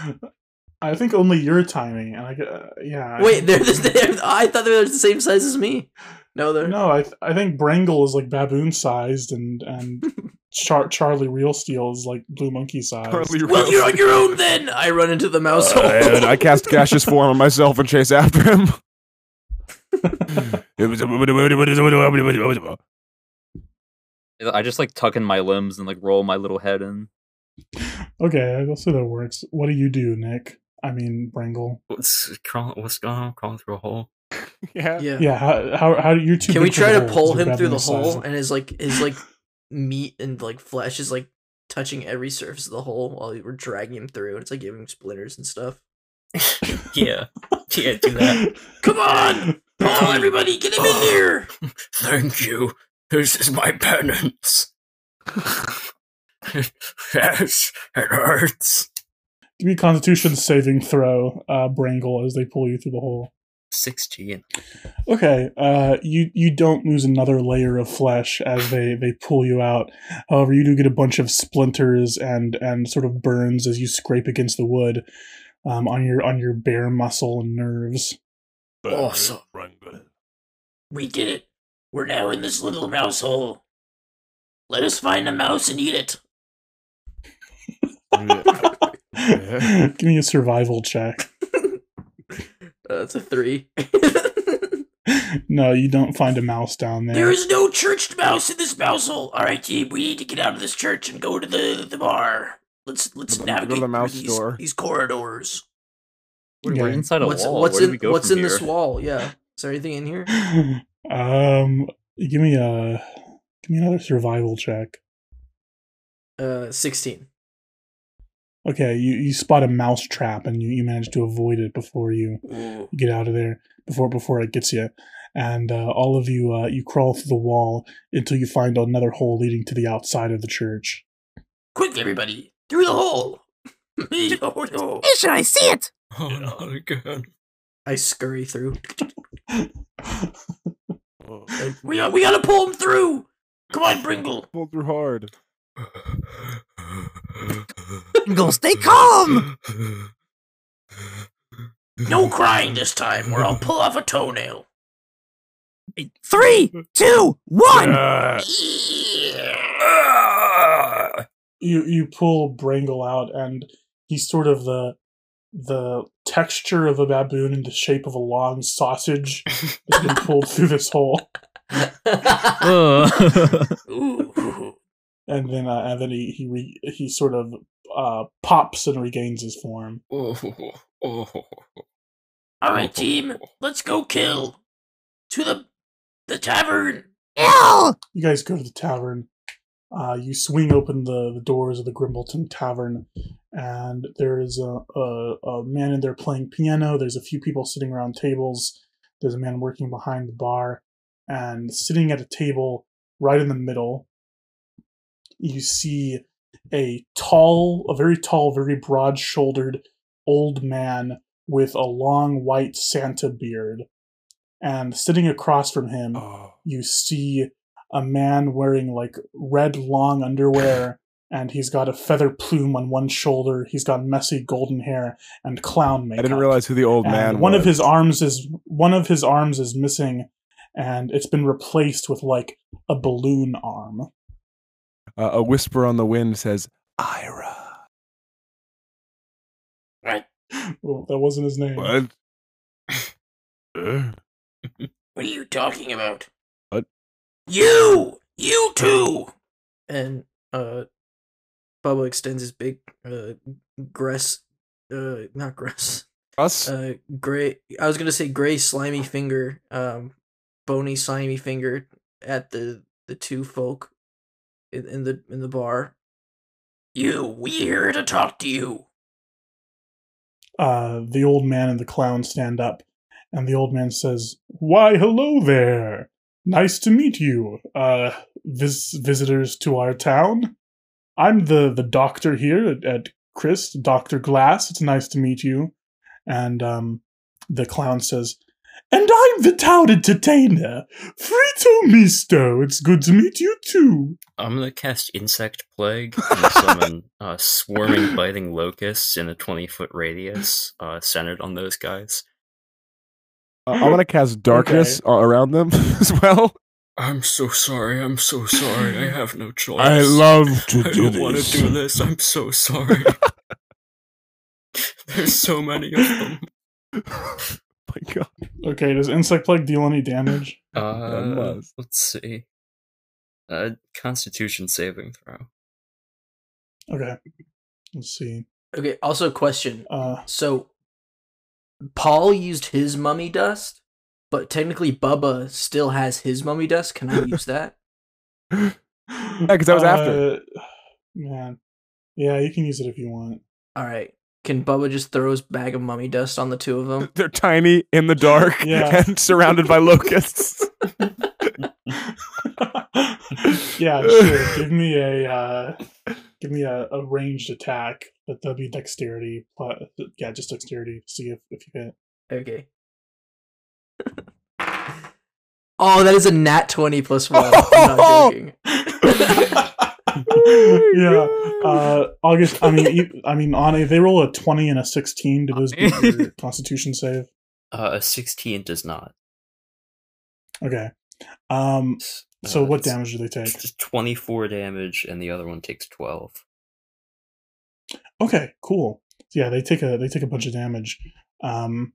I think only you're tiny, and I uh, yeah. Wait, they're, they're, I thought they were the same size as me. No, they're no. I th- I think Brangle is like baboon sized, and and Char- Charlie Real Steel is like blue monkey sized. Well, you're on your own then. I run into the mouse hole. Uh, and I cast Gaseous Form on myself and chase after him. I just like tuck in my limbs and like roll my little head in. Okay, I guess that works. What do you do, Nick? I mean, Brangle. What's, crawl, what's going on? Crawling through a hole. Yeah, yeah. yeah how, how? How do you two? Can we try to pull him through the hole? And his like his like meat and like flesh is like touching every surface of the hole while we're dragging him through. It's like giving him splinters and stuff. Yeah, yeah, do that. Come on, Paul! Everybody, get him in here. Thank you. This is my penance. Yes, it hurts. Give me a Constitution saving throw, uh, Brangle, as they pull you through the hole. sixteen. Okay, uh, you you don't lose another layer of flesh as they, they pull you out. However, you do get a bunch of splinters and and sort of burns as you scrape against the wood, um, on your on your bare muscle and nerves. Awesome. We did it. We're now in this little mouse hole. Let us find a mouse and eat it. Yeah. Give me a survival check. uh, that's a three. No, you don't find a mouse down there. There is no church mouse in this mouse hole. All right, team, we need to get out of this church and go to the the bar. Let's let's go navigate to the mouse these, door. these corridors. We're yeah. inside a what's, wall. What's Where in, do we go what's from in here? This wall? Yeah, is there anything in here? Um, give me a give me another survival check. Uh, sixteen. Okay, you, you spot a mouse trap and you, you manage to avoid it before you Ooh. get out of there, before before it gets you. And uh, all of you, uh, you crawl through the wall until you find another hole leading to the outside of the church. Quick, everybody! Through the hole! Oh, no. Hey, should I see it? Oh, no, God. I scurry through. we, got, we gotta pull him through! Come on, Brangle! Pull through hard. Brangle, stay calm! No crying this time, or I'll pull off a toenail. Three, two, one! Uh, uh, you you pull Brangle out, and he's sort of the the texture of a baboon in the shape of a long sausage that's been pulled through this hole. uh. Ooh. And then, uh, and then he he, re, he sort of uh, pops and regains his form. Oh, oh, oh. All right, team, let's go kill to the the tavern. Ew! You guys go to the tavern. Uh, you swing open the, the doors of the Grimbleton Tavern, and there is a, a a man in there playing piano. There's a few people sitting around tables. There's a man working behind the bar, and sitting at a table right in the middle. You see a tall, a very tall, very broad-shouldered old man with a long white Santa beard. And sitting across from him, oh. you see a man wearing like red long underwear, and he's got a feather plume on one shoulder. He's got messy golden hair and clown makeup. I didn't realize who the old and man one was. One of his arms is one of his arms is missing, and it's been replaced with like a balloon arm. Uh, a whisper on the wind says, Ira. What? Well, that wasn't his name. What? What are you talking about? What? You! You two! And, uh, Bubba extends his big, uh, grass, uh, not grass. Us? Uh, gray, I was gonna say gray slimy finger, um, bony slimy finger at the, the two folk. In the in the bar. You, we here to talk to you. Uh, the old man and the clown stand up, and the old man says, "Why, hello there. Nice to meet you, uh, vis- visitors to our town. I'm the, the doctor here at, at Christ, Doctor Glass. It's nice to meet you." And um, the clown says, "And I'm the town entertainer, Frito Misto. It's good to meet you too." I'm gonna cast Insect Plague and summon uh, swarming, biting locusts in a twenty-foot radius uh, centered on those guys. Uh, I'm gonna cast Darkness okay. around them as well. I'm so sorry. I'm so sorry. I have no choice. I love to I do this. I don't want to do this. I'm so sorry. There's so many of them. My God. Okay, does Insect Plague deal any damage? Uh, let's see. Uh, Constitution saving throw. Okay. Let's see. Okay, also question. Uh, so, Paul used his mummy dust, but technically Bubba still has his mummy dust. Can I use that? Yeah, because I was uh, after it. Man. Yeah, you can use it if you want. Alright. Can Bubba just throw his bag of mummy dust on the two of them? They're tiny, in the dark, yeah. and surrounded by locusts. Yeah, sure. Give me a uh, give me a, a ranged attack. That'll be dexterity. But yeah, just dexterity. See if, if you hit. Okay. Oh, that is a nat twenty plus one. Oh! I'm not joking. Yeah, uh, August. I mean, you, I mean, on a, they roll a twenty and a sixteen. Do those beat your Constitution save? Uh, a sixteen does not. Okay. Um, So uh, what damage do they take? twenty-four damage, and the other one takes twelve. Okay, cool. Yeah, they take a they take a bunch of damage. Um,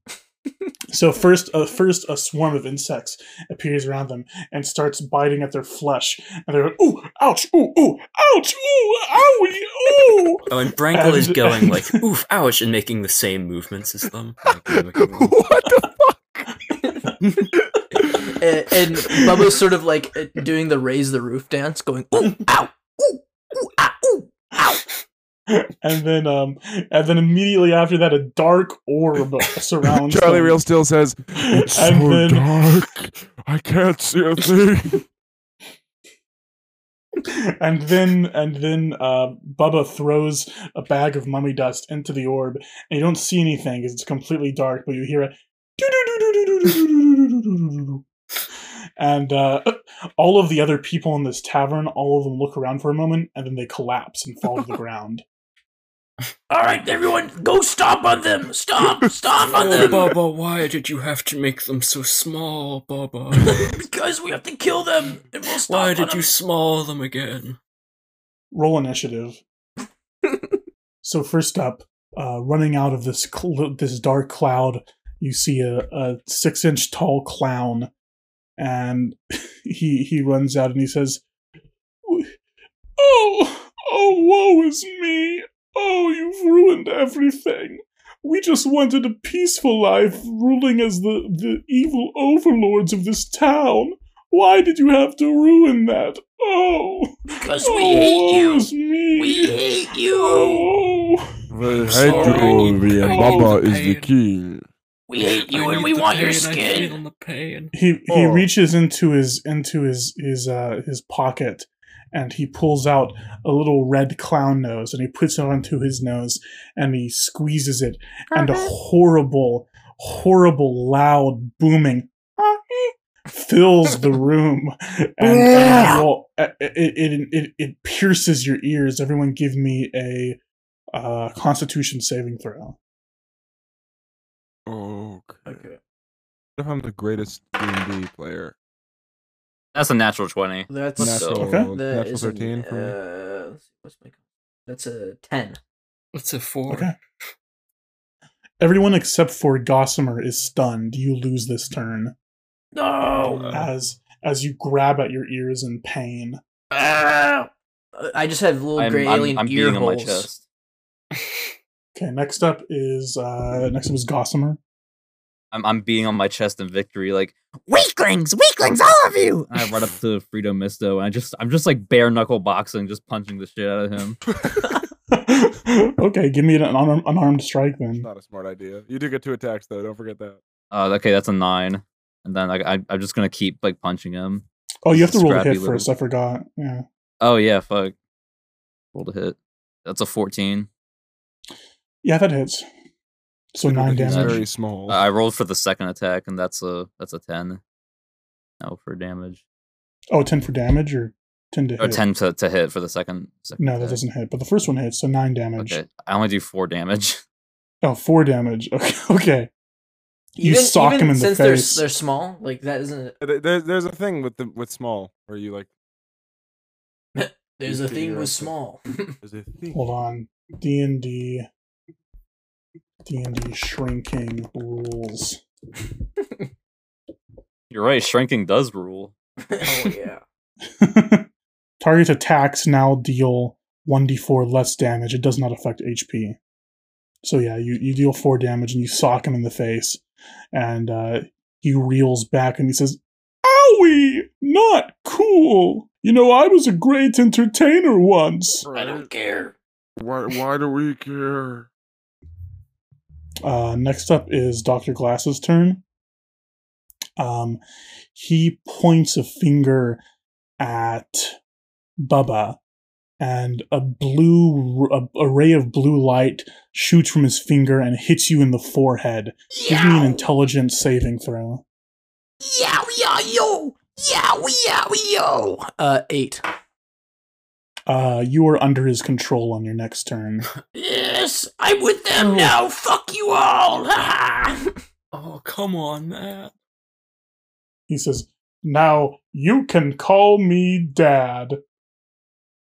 so first, uh, first a swarm of insects appears around them and starts biting at their flesh, and they're like, "Ooh, ouch! Ooh, ooh, ouch! Ooh, owie, ooh!" Oh, and Brangle is going and, like, "Oof, ouch!" and making the same movements as them. Like, them. What the fuck? And, and Bubba's sort of like doing the raise the roof dance, going ooh, ow, ooh, ooh, ow, ooh, ow. And then, um, and then immediately after that, a dark orb surrounds. Charlie Real Steel says, "It's and so then, dark, I can't see a thing." And then, and then, uh, Bubba throws a bag of mummy dust into the orb, and you don't see anything because it's completely dark. But you hear a do do do do do do do do do. And uh, all of the other people in this tavern, all of them look around for a moment, and then they collapse and fall to the ground. All right, everyone, go stomp on them! Stomp! Stomp on them! Oh, Bubba, why did you have to make them so small, Bubba? Because we have to kill them, and we'll stomp on them. Why did you small them again? Roll initiative. So first up, uh, running out of this cl- this dark cloud, you see a, a six-inch tall clown. And he he runs out and he says, "Oh, oh, woe is me. Oh, you've ruined everything. We just wanted a peaceful life ruling as the, the evil overlords of this town. Why did you have to ruin that? Oh, because we hate you. We hate you. Oh, we hate you, and Bubba is the king. We hate you, and we want your skin." He he reaches into his into his his uh, his pocket, and he pulls out a little red clown nose, and he puts it onto his nose, and he squeezes it, and a horrible, horrible, loud booming fills the room, and, and roll, it, it it it pierces your ears. Everyone, give me a uh, Constitution saving throw. Oh, okay. okay. If I'm the greatest D and D player. That's a natural twenty. That's natural, okay. Natural that thirteen. An, uh, what's my, that's a ten. That's a four. Okay. Everyone except for Gossamer is stunned. You lose this turn. No. Uh, as as you grab at your ears in pain. Uh, I just have little I'm, gray I'm, alien I'm ear holes. On my chest. Okay, next up is uh, next up is Gossamer. I'm I'm beating on my chest in victory, like weaklings, weaklings, all of you. I run up to Frito Misto, and I just I'm just like bare knuckle boxing, just punching the shit out of him. Okay, give me an unarmed, unarmed strike then. That's not a smart idea. You do get two attacks though. Don't forget that. Uh, okay, that's a nine, and then I, I I'm just gonna keep like punching him. Oh, you have to roll a hit little... first. I forgot. Yeah. Oh yeah, fuck. Roll a hit. That's a fourteen. Yeah, that hits. So nine damage. Very small. Uh, I rolled for the second attack, and that's a that's a ten. No, for damage. Oh, ten for damage, or ten to hit? Or ten to, to hit for the second. second no, that attack. Doesn't hit. But the first one hits, so nine damage. Okay. I only do four damage. Oh, four damage. Okay. Okay. You even, sock even him in the face. Since they're, they're small, like that isn't. There, there's a thing with the with small where you like. There's a thing with small. There's a thing. Hold on, D and D. D and D shrinking rules. You're right, shrinking does rule. Oh, yeah. Target attacks now deal one d four less damage. It does not affect H P. So, yeah, you, you deal four damage and you sock him in the face. And uh, he reels back and he says, "Owie! Not cool! You know, I was a great entertainer once." I don't care. Why, why do we care? Uh, next up is Doctor Glass's turn. Um, he points a finger at Bubba, and a blue a, a ray of blue light shoots from his finger and hits you in the forehead. Yow. Give me an intelligence saving throw. Yow, yow, yo! Yow, yow, yo! Uh, eight. Uh, you are under his control on your next turn. Yes, I'm with them oh. now. Fuck you all. Oh, come on, man. He says, Now you can call me Dad.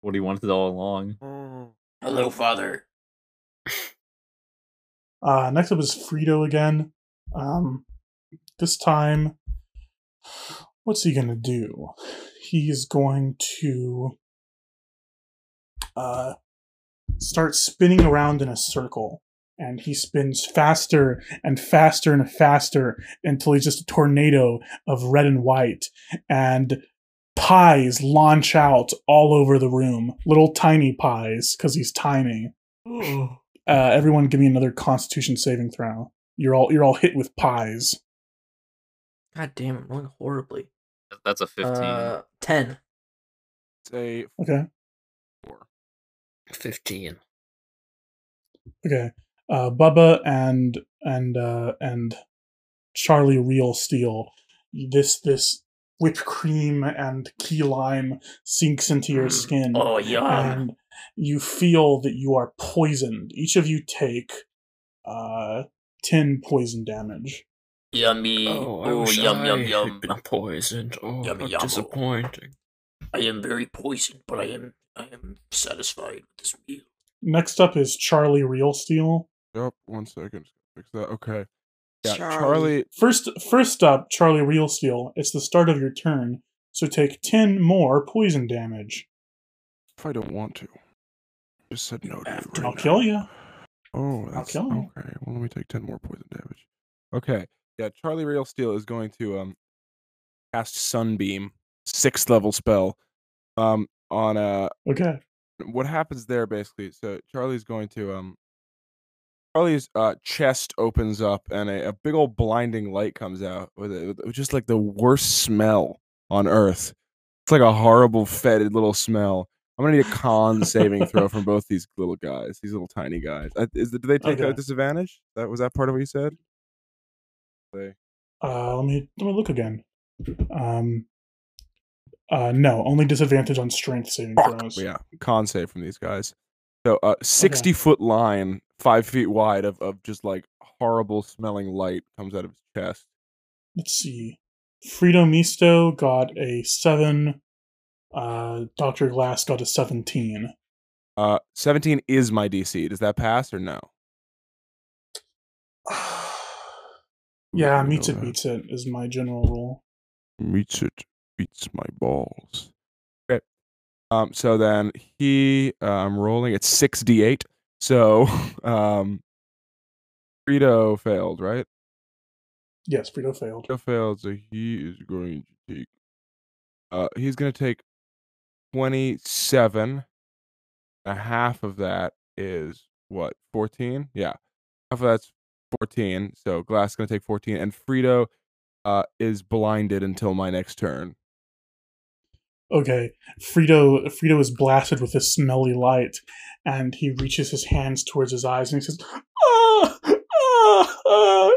What he wanted all along. Mm. Hello, Father. Uh, next up is Frito again. Um, this time, what's he going to do? He's going to uh, start spinning around in a circle. And he spins faster and faster and faster until he's just a tornado of red and white. And pies launch out all over the room. Little tiny pies, because he's tiny. Uh, everyone give me another Constitution saving throw. You're all you're all hit with pies. God damn, I'm rolling horribly. That's a fifteen. Uh, ten. It's a okay. four. fifteen. Okay. Uh, Bubba and and uh, and Charlie Real Steel. This this whipped cream and key lime sinks into your skin. Oh yeah! And you feel that you are poisoned. Each of you take uh, ten poison damage. Yummy! Oh, oh yum yum yum! Been poisoned. Oh, yum, yum. Disappointing. I am very poisoned, but I am I am satisfied with this meal. Next up is Charlie Real Steel. Yep, one second. Fix that. Okay. Yeah, Charlie. Charlie. First, first up, Charlie Real Steel. It's the start of your turn, so take ten more poison damage. If I don't want to, I just said no to it. Right I'll now. kill you. Oh, that's, I'll kill you. Okay. Well, let me take ten more poison damage. Okay. Yeah, Charlie Real Steel is going to um cast Sunbeam, sixth level spell, um on a. Okay. What happens there basically? So Charlie's going to um. Charlie's uh, chest opens up, and a, a big old blinding light comes out with, it, with just like the worst smell on earth. It's like a horrible, fetid little smell. I'm gonna need a con saving throw from both these little guys, these little tiny guys. Uh, is the, do they take okay. out disadvantage? That was that part of what you said. They... Uh, let me let me look again. Um, uh, no, only disadvantage on strength saving throws. But yeah, con save from these guys. So a uh, sixty okay. foot line. Five feet wide of, of just like horrible smelling light comes out of his chest. Let's see. Frito Misto got a seven. Uh, Doctor Glass got a seventeen. Uh, seventeen is my D C. Does that pass or no? yeah, meets it, that. beats it is my general rule. Meets it, beats my balls. Okay. Um. So then he, uh, I'm rolling. It's six d eight. So, um, Frito failed, right? Yes, Frito failed. Frito failed, so he is going to take, uh, he's going to take twenty-seven. A half of that is, what, fourteen? Yeah. Half of that's fourteen, so Glass is going to take fourteen, and Frito, uh, is blinded until my next turn. Okay, Frito, Frito is blasted with this smelly light, and he reaches his hands towards his eyes, and he says, ah, ah, ah,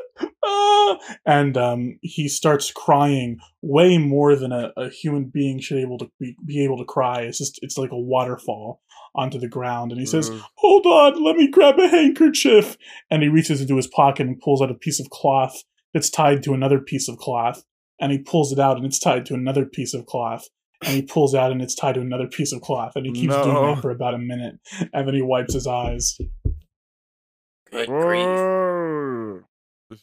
ah, and um, he starts crying way more than a, a human being should able to be, be able to cry. It's just, it's like a waterfall onto the ground, and he says, hold on, let me grab a handkerchief, and he reaches into his pocket and pulls out a piece of cloth that's tied to another piece of cloth, and he pulls it out, and it's tied to another piece of cloth. And he pulls out, and it's tied to another piece of cloth. And he keeps no. doing that for about a minute. And then he wipes his eyes. Good grief.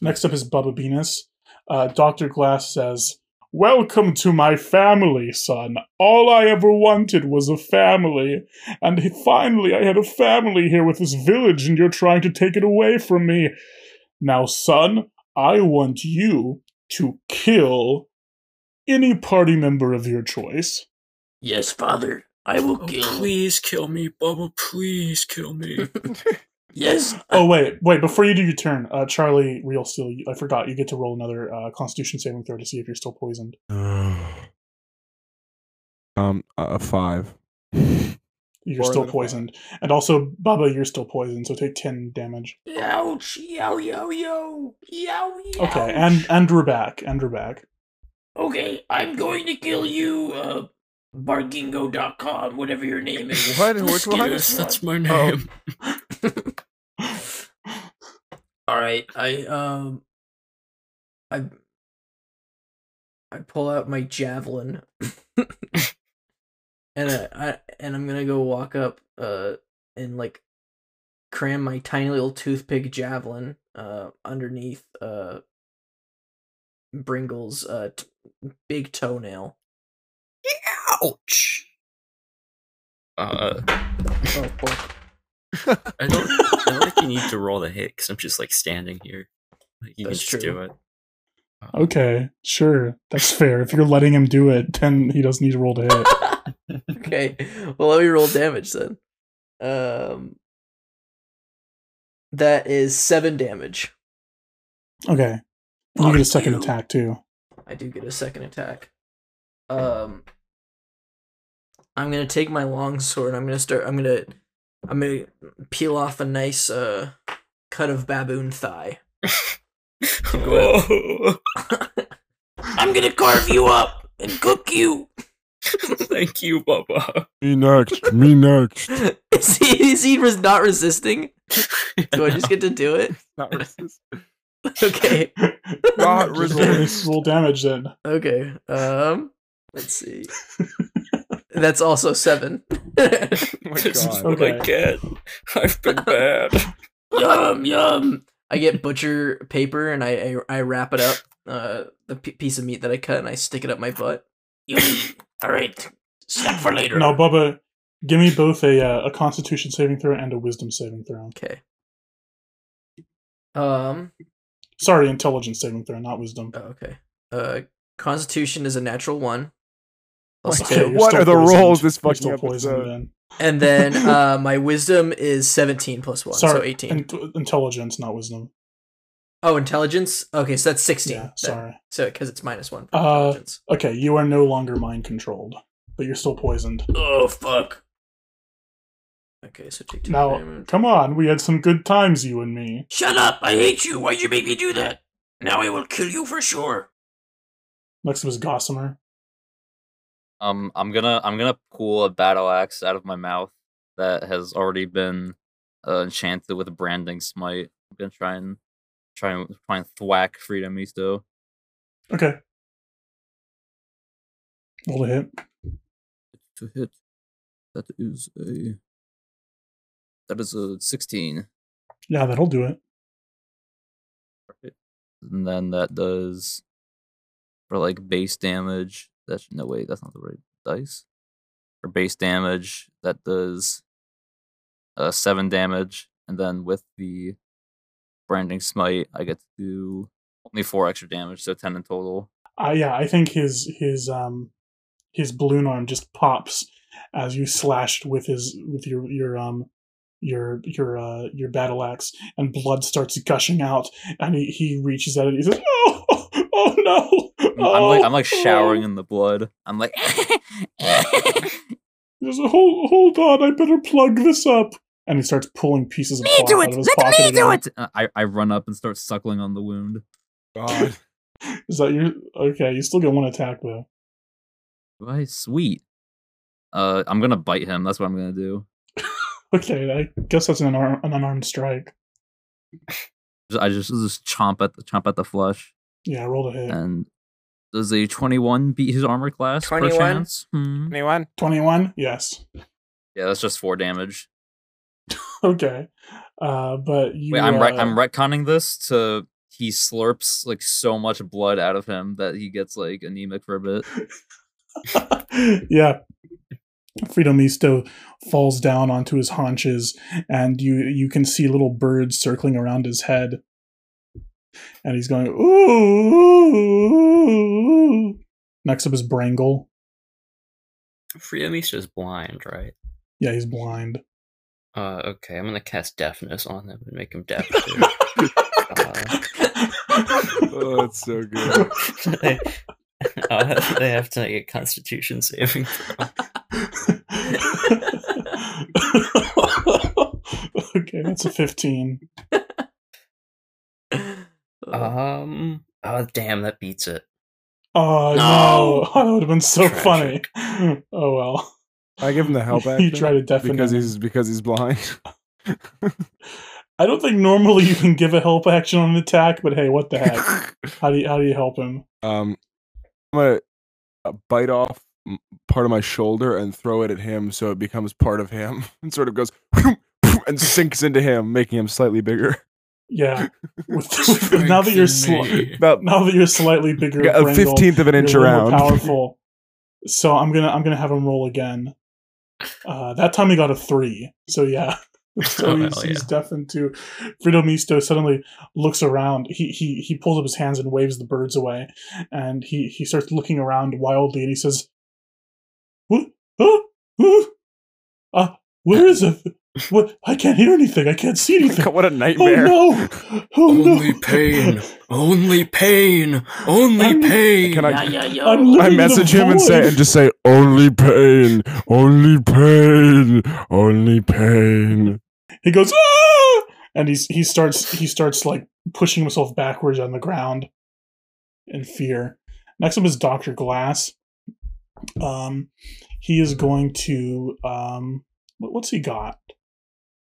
Next up is Bubba Venus. Uh, Doctor Glass says, welcome to my family, son. All I ever wanted was a family. And finally, I had a family here with this village, and you're trying to take it away from me. Now, son, I want you to kill... any party member of your choice. Yes, Father. I will oh, kill. Please kill me, Bubba. Please kill me. yes. Oh, wait. Wait, before you do your turn, uh, Charlie Real Steel, I forgot. You get to roll another uh, Constitution saving throw to see if you're still poisoned. um, A five. You're More still poisoned. Five. And also, Bubba, you're still poisoned, so take ten damage. Ouch. Yo, yo, yo. Yo, yo. Okay, and, and we're back. And we're back. Okay, I'm going to kill you, uh, bargingo dot com, whatever your name is. What? Which one? That's my name. Oh. Alright, I, um... I... I pull out my javelin, and I, I and I'm gonna go walk up, uh, and like cram my tiny little toothpick javelin, uh, underneath, uh, Bringle's, uh, t- big toenail. Ouch! Uh. Oh, fuck. I don't, I don't think you need to roll the hit, because I'm just, like, standing here. Like, you That's can just true. do it. Um, okay, sure. That's fair. If you're letting him do it, then he doesn't need to roll to hit. Okay, well, let me roll damage, then. Um, That is seven damage. Okay. You oh, get a second you. attack, too. I do get a second attack. Um, I'm going to take my longsword, I'm going to start, I'm going to... I'm gonna peel off a nice uh, cut of baboon thigh. Go I'm gonna carve you up and cook you. Thank you, Bubba. Me next. Me next. Is he, is he res- not resisting? Do no. I just get to do it? Not resisting. Okay. Not resisting. Roll damage then. Okay. Um. Let's see. That's also seven. Oh my god. Okay. I get. I've been bad. Yum, yum. I get butcher paper and I I, I wrap it up, uh, the p- piece of meat that I cut, and I stick it up my butt. All right. Snack for later. Now, Bubba, give me both a uh, a Constitution saving throw and a Wisdom saving throw. Okay. Um. Sorry, Intelligence saving throw, not Wisdom. Oh, okay. Uh, Constitution is a natural one. Okay, what are the poisoned. rolls this fucking episode? And then uh, my wisdom is seventeen plus one, sorry, so eighteen. In- intelligence, not wisdom. Oh, intelligence? Okay, so that's sixteen. Yeah, sorry. So, because it's minus one for uh, intelligence. Okay, you are no longer mind controlled, but you're still poisoned. Oh, fuck. Okay, so take two now, damage. Come on, we had some good times, you and me. Shut up, I hate you. Why'd you make me do that? Now I will kill you for sure. Next was Gossamer. Um, I'm gonna I'm gonna pull a battle axe out of my mouth that has already been uh, enchanted with a branding smite. I'm gonna try and try and try and thwack Frito Misto. Okay. Roll a hit. To hit. That is a that is a sixteen. Yeah, that'll do it. Perfect. And then that does for like base damage. That's, no way, that's not the right dice. For base damage, that does uh, seven damage, and then with the Branding Smite, I get to do only four extra damage, so ten in total. Uh, yeah, I think his his um his balloon arm just pops as you slashed with his with your your um your your uh your battle axe, and blood starts gushing out, and he, he reaches out and he says, "Oh, oh no." Oh, I'm like I'm like showering oh. in the blood. I'm like, there's a hold, hold on, I better plug this up. And he starts pulling pieces of cloth out of his pocket. Let me do it. Uh, I I run up and start suckling on the wound. God, is that your okay? You still get one attack though. Why sweet? Uh, I'm gonna bite him. That's what I'm gonna do. Okay, I guess that's an unarmed, an unarmed strike. I just just chomp at the chomp at the flesh. Yeah, I rolled a hit. And does a twenty-one beat his armor class? twenty-one? Per chance? Hmm. twenty-one? twenty-one? Yes. Yeah, that's just four damage. Okay. Uh, but you, Wait, I'm, uh, re- I'm retconning this to he slurps like so much blood out of him that he gets like anemic for a bit. Yeah. Frito Misto falls down onto his haunches, and you you can see little birds circling around his head. And he's going, ooh. Next up is Brangle. Frito Misto's blind, right? Yeah, he's blind. Uh, okay, I'm gonna cast Deafness on him and make him deaf too. uh, oh, that's so good. they, uh, they have to make a Constitution saving throw. Okay, that's a fifteen. Um. Oh, damn! That beats it. Oh no! no. That would have been so Tragic. funny. Oh well. I give him the help action. You try to deafen because him. he's because he's blind. I don't think normally you can give a help action on an attack, but hey, what the heck? How do you how do you help him? Um, I'm gonna bite off part of my shoulder and throw it at him, so it becomes part of him and sort of goes and sinks into him, making him slightly bigger. Yeah. With, with, now that you're sli- about now that you're slightly bigger, a fifteenth of an inch around, powerful. So I'm gonna I'm gonna have him roll again. Uh, that time he got a three. So yeah. So oh, he's, yeah. he's deafened too. Frito Misto suddenly looks around. He he he pulls up his hands and waves the birds away, and he, he starts looking around wildly, and he says, "What? Huh? Huh? Uh, where is it? What? I can't hear anything. I can't see anything. God, what a nightmare! Oh no! Oh, only no. pain! Only pain! Only I'm, pain! Can I? Yeah, yeah, yo. I'm I message him void. and say and just say only pain, only pain, only pain. He goes ah, and he's he starts he starts like pushing himself backwards on the ground in fear. Next up is Doctor Glass. Um, he is going to um, what, what's he got?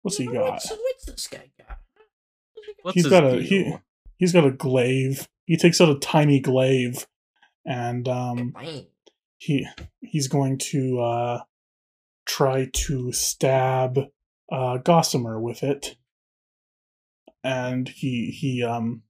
What's he got? What's, what's this guy got? What's he's got a deal? he. He's got a glaive. He takes out a tiny glaive, and um, he he's going to uh, try to stab uh, Gossamer with it. And he he um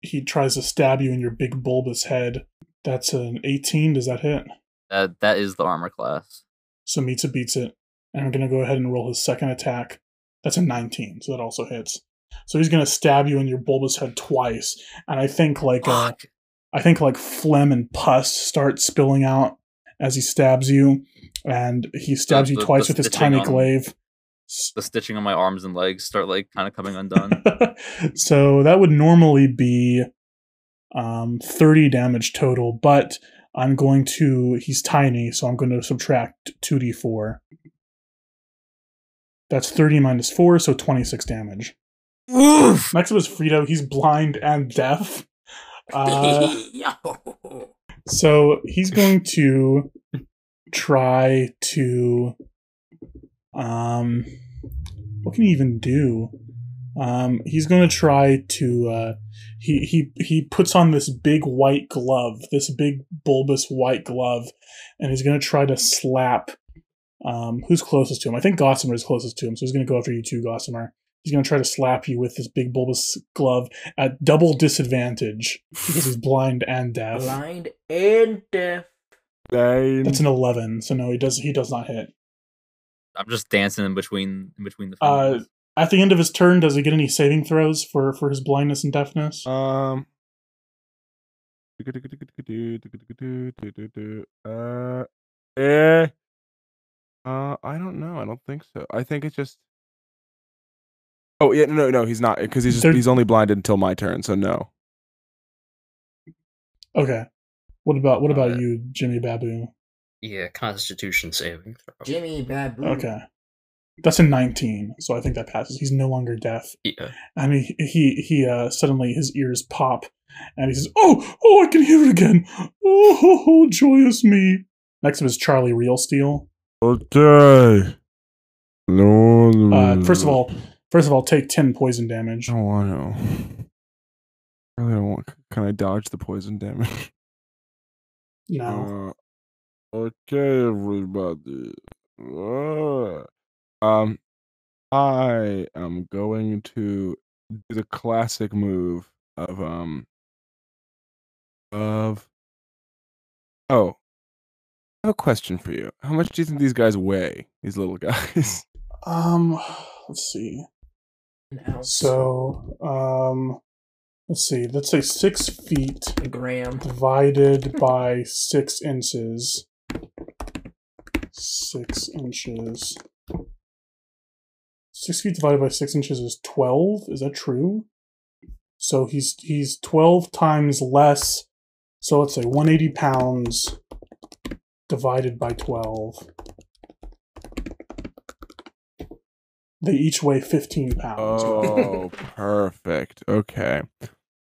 he tries to stab you in your big bulbous head. That's an eighteen. Does that hit? Uh, that is the armor class. So Mitsu beats it. And I'm going to go ahead and roll his second attack. That's a nineteen, so that also hits. So he's going to stab you in your bulbous head twice. And I think like uh, I think like phlegm and pus start spilling out as he stabs you. And he stabs the, you twice the, the with his tiny on, glaive. The stitching on my arms and legs start like kind of coming undone. So that would normally be um, thirty damage total. But I'm going to... He's tiny, so I'm going to subtract two d four. That's thirty minus four, so twenty-six damage. Oof. Next up is Frito. He's blind and deaf. Uh, so he's going to try to... Um, what can he even do? Um, he's going to try to... Uh, he, he, he puts on this big white glove, this big bulbous white glove, and he's going to try to slap... Um, who's closest to him? I think Gossamer is closest to him, so he's going to go after you too, Gossamer. He's going to try to slap you with this big bulbous glove at double disadvantage because he's blind and deaf. Blind and deaf. Blind. That's an eleven, so no, he does he does not hit. I'm just dancing in between in between the. Uh, at the end of his turn, does he get any saving throws for for his blindness and deafness? Um. Uh. Eh. Uh, I don't know. I don't think so. I think it's just. Oh yeah, no, no, he's not because he's just, They're... he's only blinded until my turn, so no. Okay, what about what about uh, you, Jimmy Baboon? Yeah, Constitution saving throw. Jimmy Baboon. Okay, that's a nineteen, so I think that passes. He's no longer deaf. Yeah, and he he he uh, suddenly his ears pop, and he says, "Oh, oh, I can hear it again! Oh, ho, ho, joyous me!" Next up is Charlie Real Steel. Okay. No, no. Uh, first of all, first of all, take ten poison damage. Oh, I know. I really don't want. Can I dodge the poison damage? No. Uh, okay, everybody. Uh, um, I am going to do the classic move of um of oh. I have a question for you. How much do you think these guys weigh? These little guys. Um, let's see. So, um, let's see. Let's say six feet a gram divided by six inches. Six inches. Six feet divided by six inches is twelve. Is that true? So he's he's twelve times less. So let's say one eighty pounds. Divided by twelve. They each weigh fifteen pounds. Oh, perfect. Okay.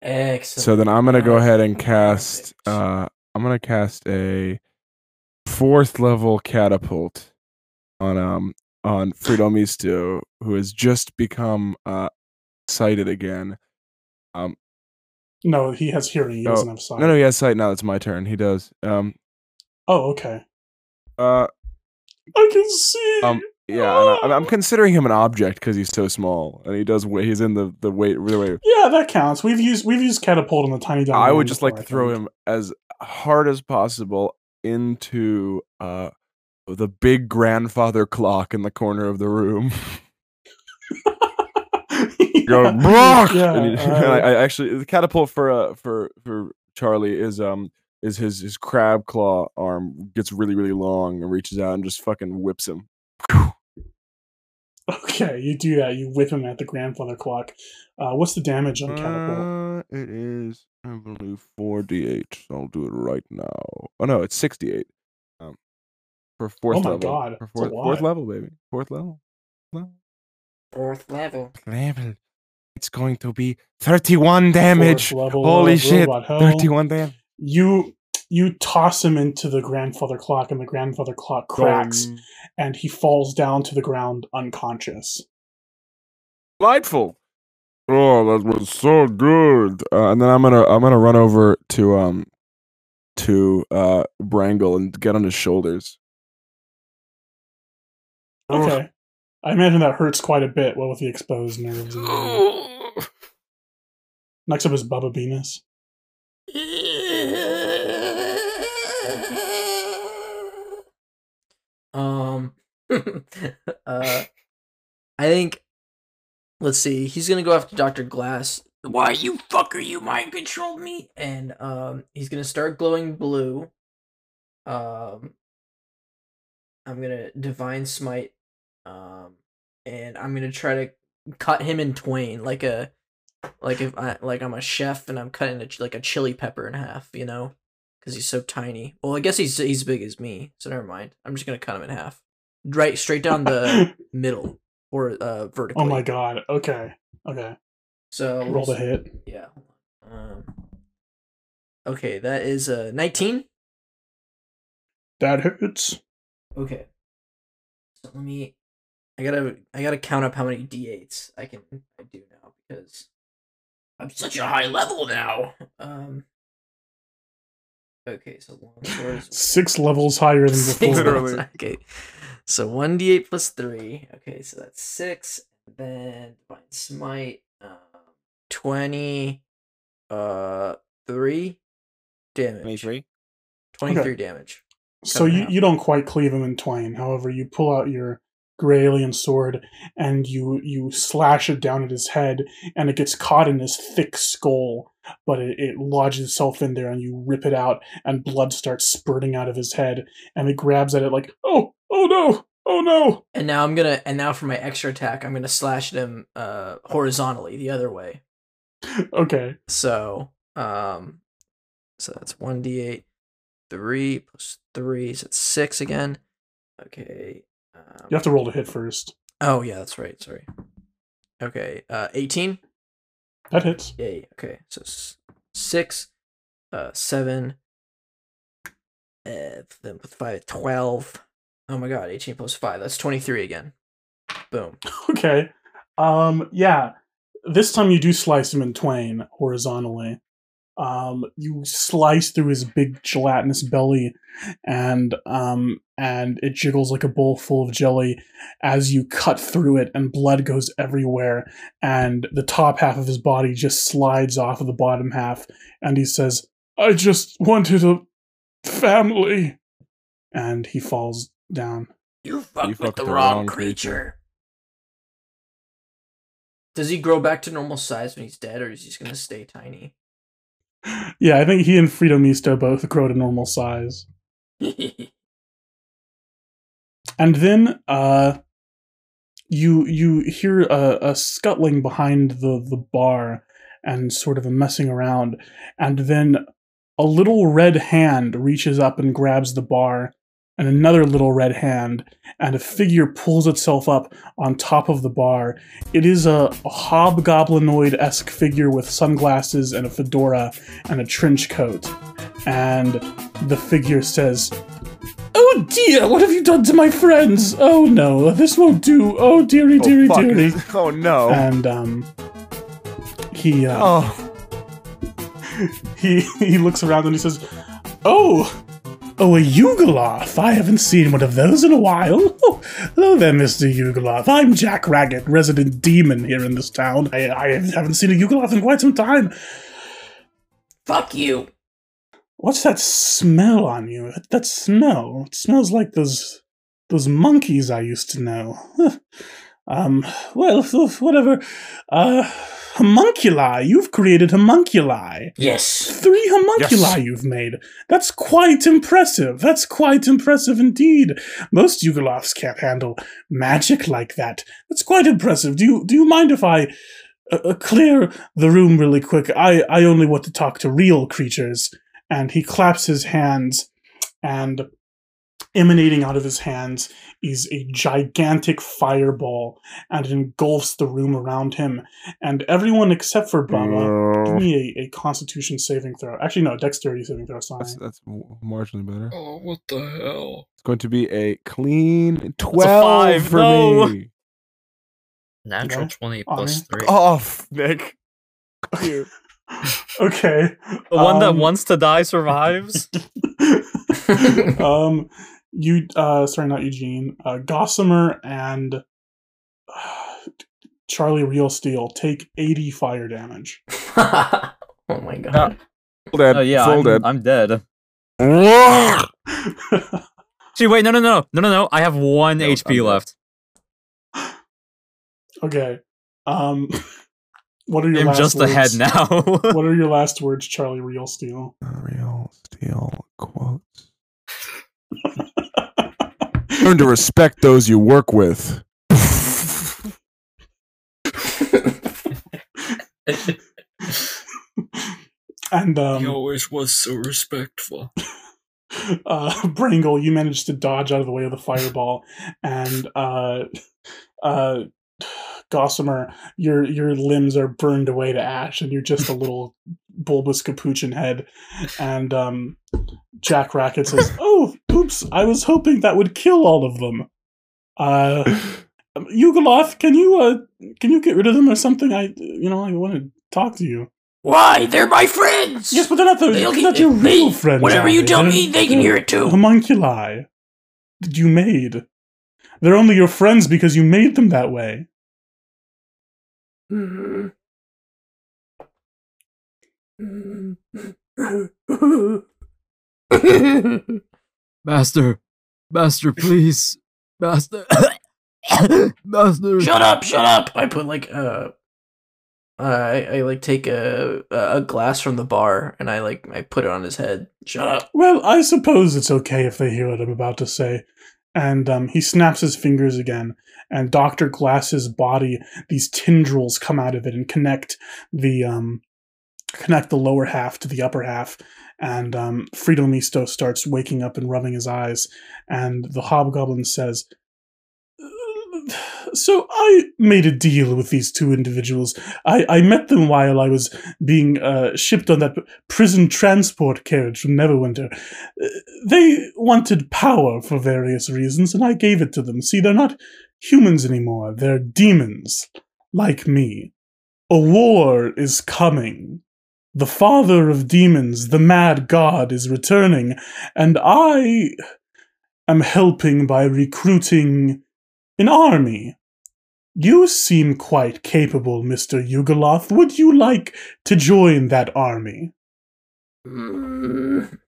Excellent. So then I'm going to go ahead and cast... Uh, I'm going to cast a fourth level catapult on um on Frito Misto, who has just become uh, sighted again. Um, No, he has hearing. He oh. doesn't have sight. No, no, he has sight now. It's my turn. He does. Um. Oh, okay. Uh. I can see. Um. Yeah, oh. and I, I'm considering him an object because he's so small, and he does. He's in the the weight. Really. Yeah, that counts. We've used we've used catapult in the tiny. I would just before, like to I throw think. him as hard as possible into uh the big grandfather clock in the corner of the room. Go yeah. Brock! Yeah, and he, right. I, I actually the catapult for uh for for Charlie is um is his his crab claw arm gets really really long and reaches out and just fucking whips him. Okay, you do that. You whip him at the grandfather clock. Uh, what's the damage on uh, catapult? It is, I believe, four d eight. I'll do it right now. Oh no, it's six d eight. Um, for fourth level. Oh my level. god! For fourth, fourth level, baby. Fourth level. level. Fourth level. Level. It's going to be thirty-one damage. Holy shit! thirty-one damage. You you toss him into the grandfather clock, and the grandfather clock cracks, Boom. and he falls down to the ground unconscious. Delightful. Oh, that was so good. Uh, and then I'm gonna I'm gonna run over to um to uh Brangle and get on his shoulders. Okay. I imagine that hurts quite a bit, what with the exposed nerves. And next up is Bubba Venus. Um, uh, I think, let's see, he's gonna go after Doctor Glass. Why, you fucker, you mind controlled me? And, um, he's gonna start glowing blue. Um, I'm gonna Divine Smite. Um, and I'm gonna try to cut him in twain, like a, like if I like I'm a chef and I'm cutting a, like a chili pepper in half, you know, because he's so tiny. Well, I guess he's he's big as me, so never mind. I'm just gonna cut him in half, right, straight down the middle or uh vertically. Oh my god. Okay. Okay. So roll the hit. Yeah. Um. Okay, that is a uh, nineteen. That hurts. Okay. So let me. I gotta, I gotta count up how many d eights I can I do now because I'm such a high level now. Um. Okay, so long story. Six levels higher than before. Levels, okay, so one d eight plus three. Okay, so that's six. Then Divine Smite, um, twenty, uh, three damage. Twenty-three. Twenty-three okay. damage. So you, you don't quite cleave him in twain. However, you pull out your gray alien sword and you you slash it down at his head, and it gets caught in his thick skull, but it, it lodges itself in there, and you rip it out, and blood starts spurting out of his head, and it grabs at it like, oh, oh no, oh no. And now I'm gonna, and now for my extra attack, I'm gonna slash at him uh, horizontally the other way. Okay. So, um, so that's one d eight. Three plus three, so it's six again. Okay. Um, you have to roll to hit first. Oh yeah, that's right. Sorry. Okay. Uh, eighteen. That hits. Yay. Okay. So six, uh, seven, uh, then with five, twelve. Oh my god, eighteen plus five. That's twenty-three again. Boom. Okay. Um. Yeah. This time you do slice him in twain horizontally. Um, you slice through his big gelatinous belly, and um, and it jiggles like a bowl full of jelly as you cut through it, and blood goes everywhere, and the top half of his body just slides off of the bottom half, and he says, I just wanted a family, and he falls down. You fucked you fucked with the wrong creature. creature. Does he grow back to normal size when he's dead, or is he just gonna stay tiny? Yeah, I think he and Frito Misto both grow to normal size. And then uh, you you hear a, a scuttling behind the, the bar and sort of a messing around. And then a little red hand reaches up and grabs the bar, and another little red hand, and a figure pulls itself up on top of the bar. It is a, a hobgoblinoid-esque figure with sunglasses and a fedora and a trench coat. And the figure says, oh dear, what have you done to my friends? Oh no, this won't do. Oh dearie, dearie, oh, dearie. Oh no. And um, he, uh, oh. he he looks around and he says, "Oh, oh, a Yugoloth. I haven't seen one of those in a while. Oh, hello there, Mister Yugoloth. I'm Jack Raggett, resident demon here in this town. I, I haven't seen a Yugoloth in quite some time." Fuck you. What's that smell on you? That, that smell. It smells like those those monkeys I used to know. Huh. Um, well, whatever. Uh, homunculi. You've created homunculi. Yes. Three homunculi yes. you've made. That's quite impressive. That's quite impressive indeed. Most Yugoloths can't handle magic like that. That's quite impressive. Do you, do you mind if I uh, clear the room really quick? I, I only want to talk to real creatures. And he claps his hands, and emanating out of his hands is a gigantic fireball, and it engulfs the room around him. And everyone except for Bubba, give me a, a Constitution saving throw. Actually, no, Dexterity saving throw. Sorry. That's, that's marginally better. Oh, what the hell? It's going to be a clean twelve a five, for no. me. Natural okay. twenty plus three. Off, Nick. Here. Okay. The one um, that wants to die survives? um, you, uh, sorry, not Eugene. Uh, Gossamer and uh, Charlie Real Steel take eighty fire damage. Oh my god. Uh, dead. Uh, yeah, I'm, dead. I'm dead. See, wait, no, no, no. No, no, no. I have one no, H P I'm left. Okay. Um... What are your I'm last just words? Ahead now. What are your last words, Charlie Real Steel? Real Steel quotes. Learn to respect those you work with. And um, he always was so respectful. Uh, Brangle, you managed to dodge out of the way of the fireball, and uh, uh. Gossamer, your your limbs are burned away to ash, and you're just a little bulbous capuchin head. And um, Jack Racket says, "Oh, oops! I was hoping that would kill all of them. Uh, Yugoloth, can you uh, can you get rid of them or something? I, you know, I want to talk to you." Why? They're my friends. Yes, but they're not the they're not your real they, friends. Whatever you tell me, they can hear it too. Homunculi that you made. They're only your friends because you made them that way. Master, master, please, master, master. Shut up! Shut up! I put like uh, I I like take a a glass from the bar and I like I put it on his head. Shut up! Well, I suppose it's okay if they hear what I'm about to say. And um, he snaps his fingers again, and Doctor Glass's body, these tendrils come out of it and connect the um, connect the lower half to the upper half. And um, Frito Misto starts waking up and rubbing his eyes. And the Hobgoblin says, "So I made a deal with these two individuals. I, I met them while I was being uh, shipped on that prison transport carriage from Neverwinter. Uh, they wanted power for various reasons, and I gave it to them. See, they're not humans anymore. They're demons, like me. A war is coming. The father of demons, the mad god, is returning, and I am helping by recruiting an army. You seem quite capable, Mister Yugoloth. Would you like to join that army?" Mm,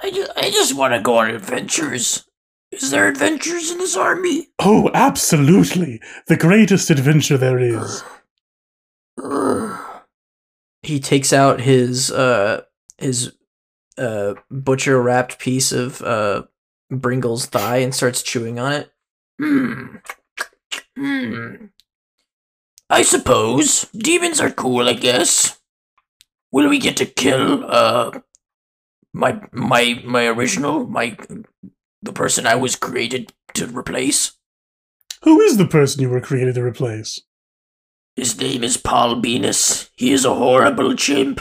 I, ju I just want to go on adventures. Is there adventures in this army? Oh, absolutely. The greatest adventure there is. He takes out his, uh, his uh, butcher-wrapped piece of uh, Bringle's thigh and starts chewing on it. Hmm. Hmm. I suppose demons are cool, I guess. Will we get to kill uh my my my original my the person I was created to replace? Who is the person you were created to replace? His name is Paul Venus. He is a horrible chimp.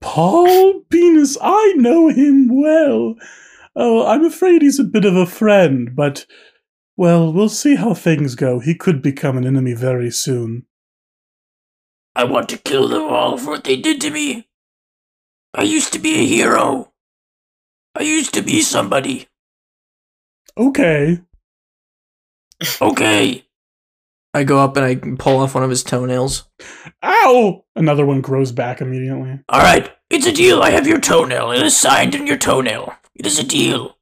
Paul Venus, I know him well. Oh, I'm afraid he's a bit of a friend, but well, we'll see how things go. He could become an enemy very soon. I want to kill them all for what they did to me. I used to be a hero. I used to be somebody. Okay. Okay. I go up and I pull off one of his toenails. Ow! Another one grows back immediately. All right. It's a deal. I have your toenail. It is signed in your toenail. It is a deal.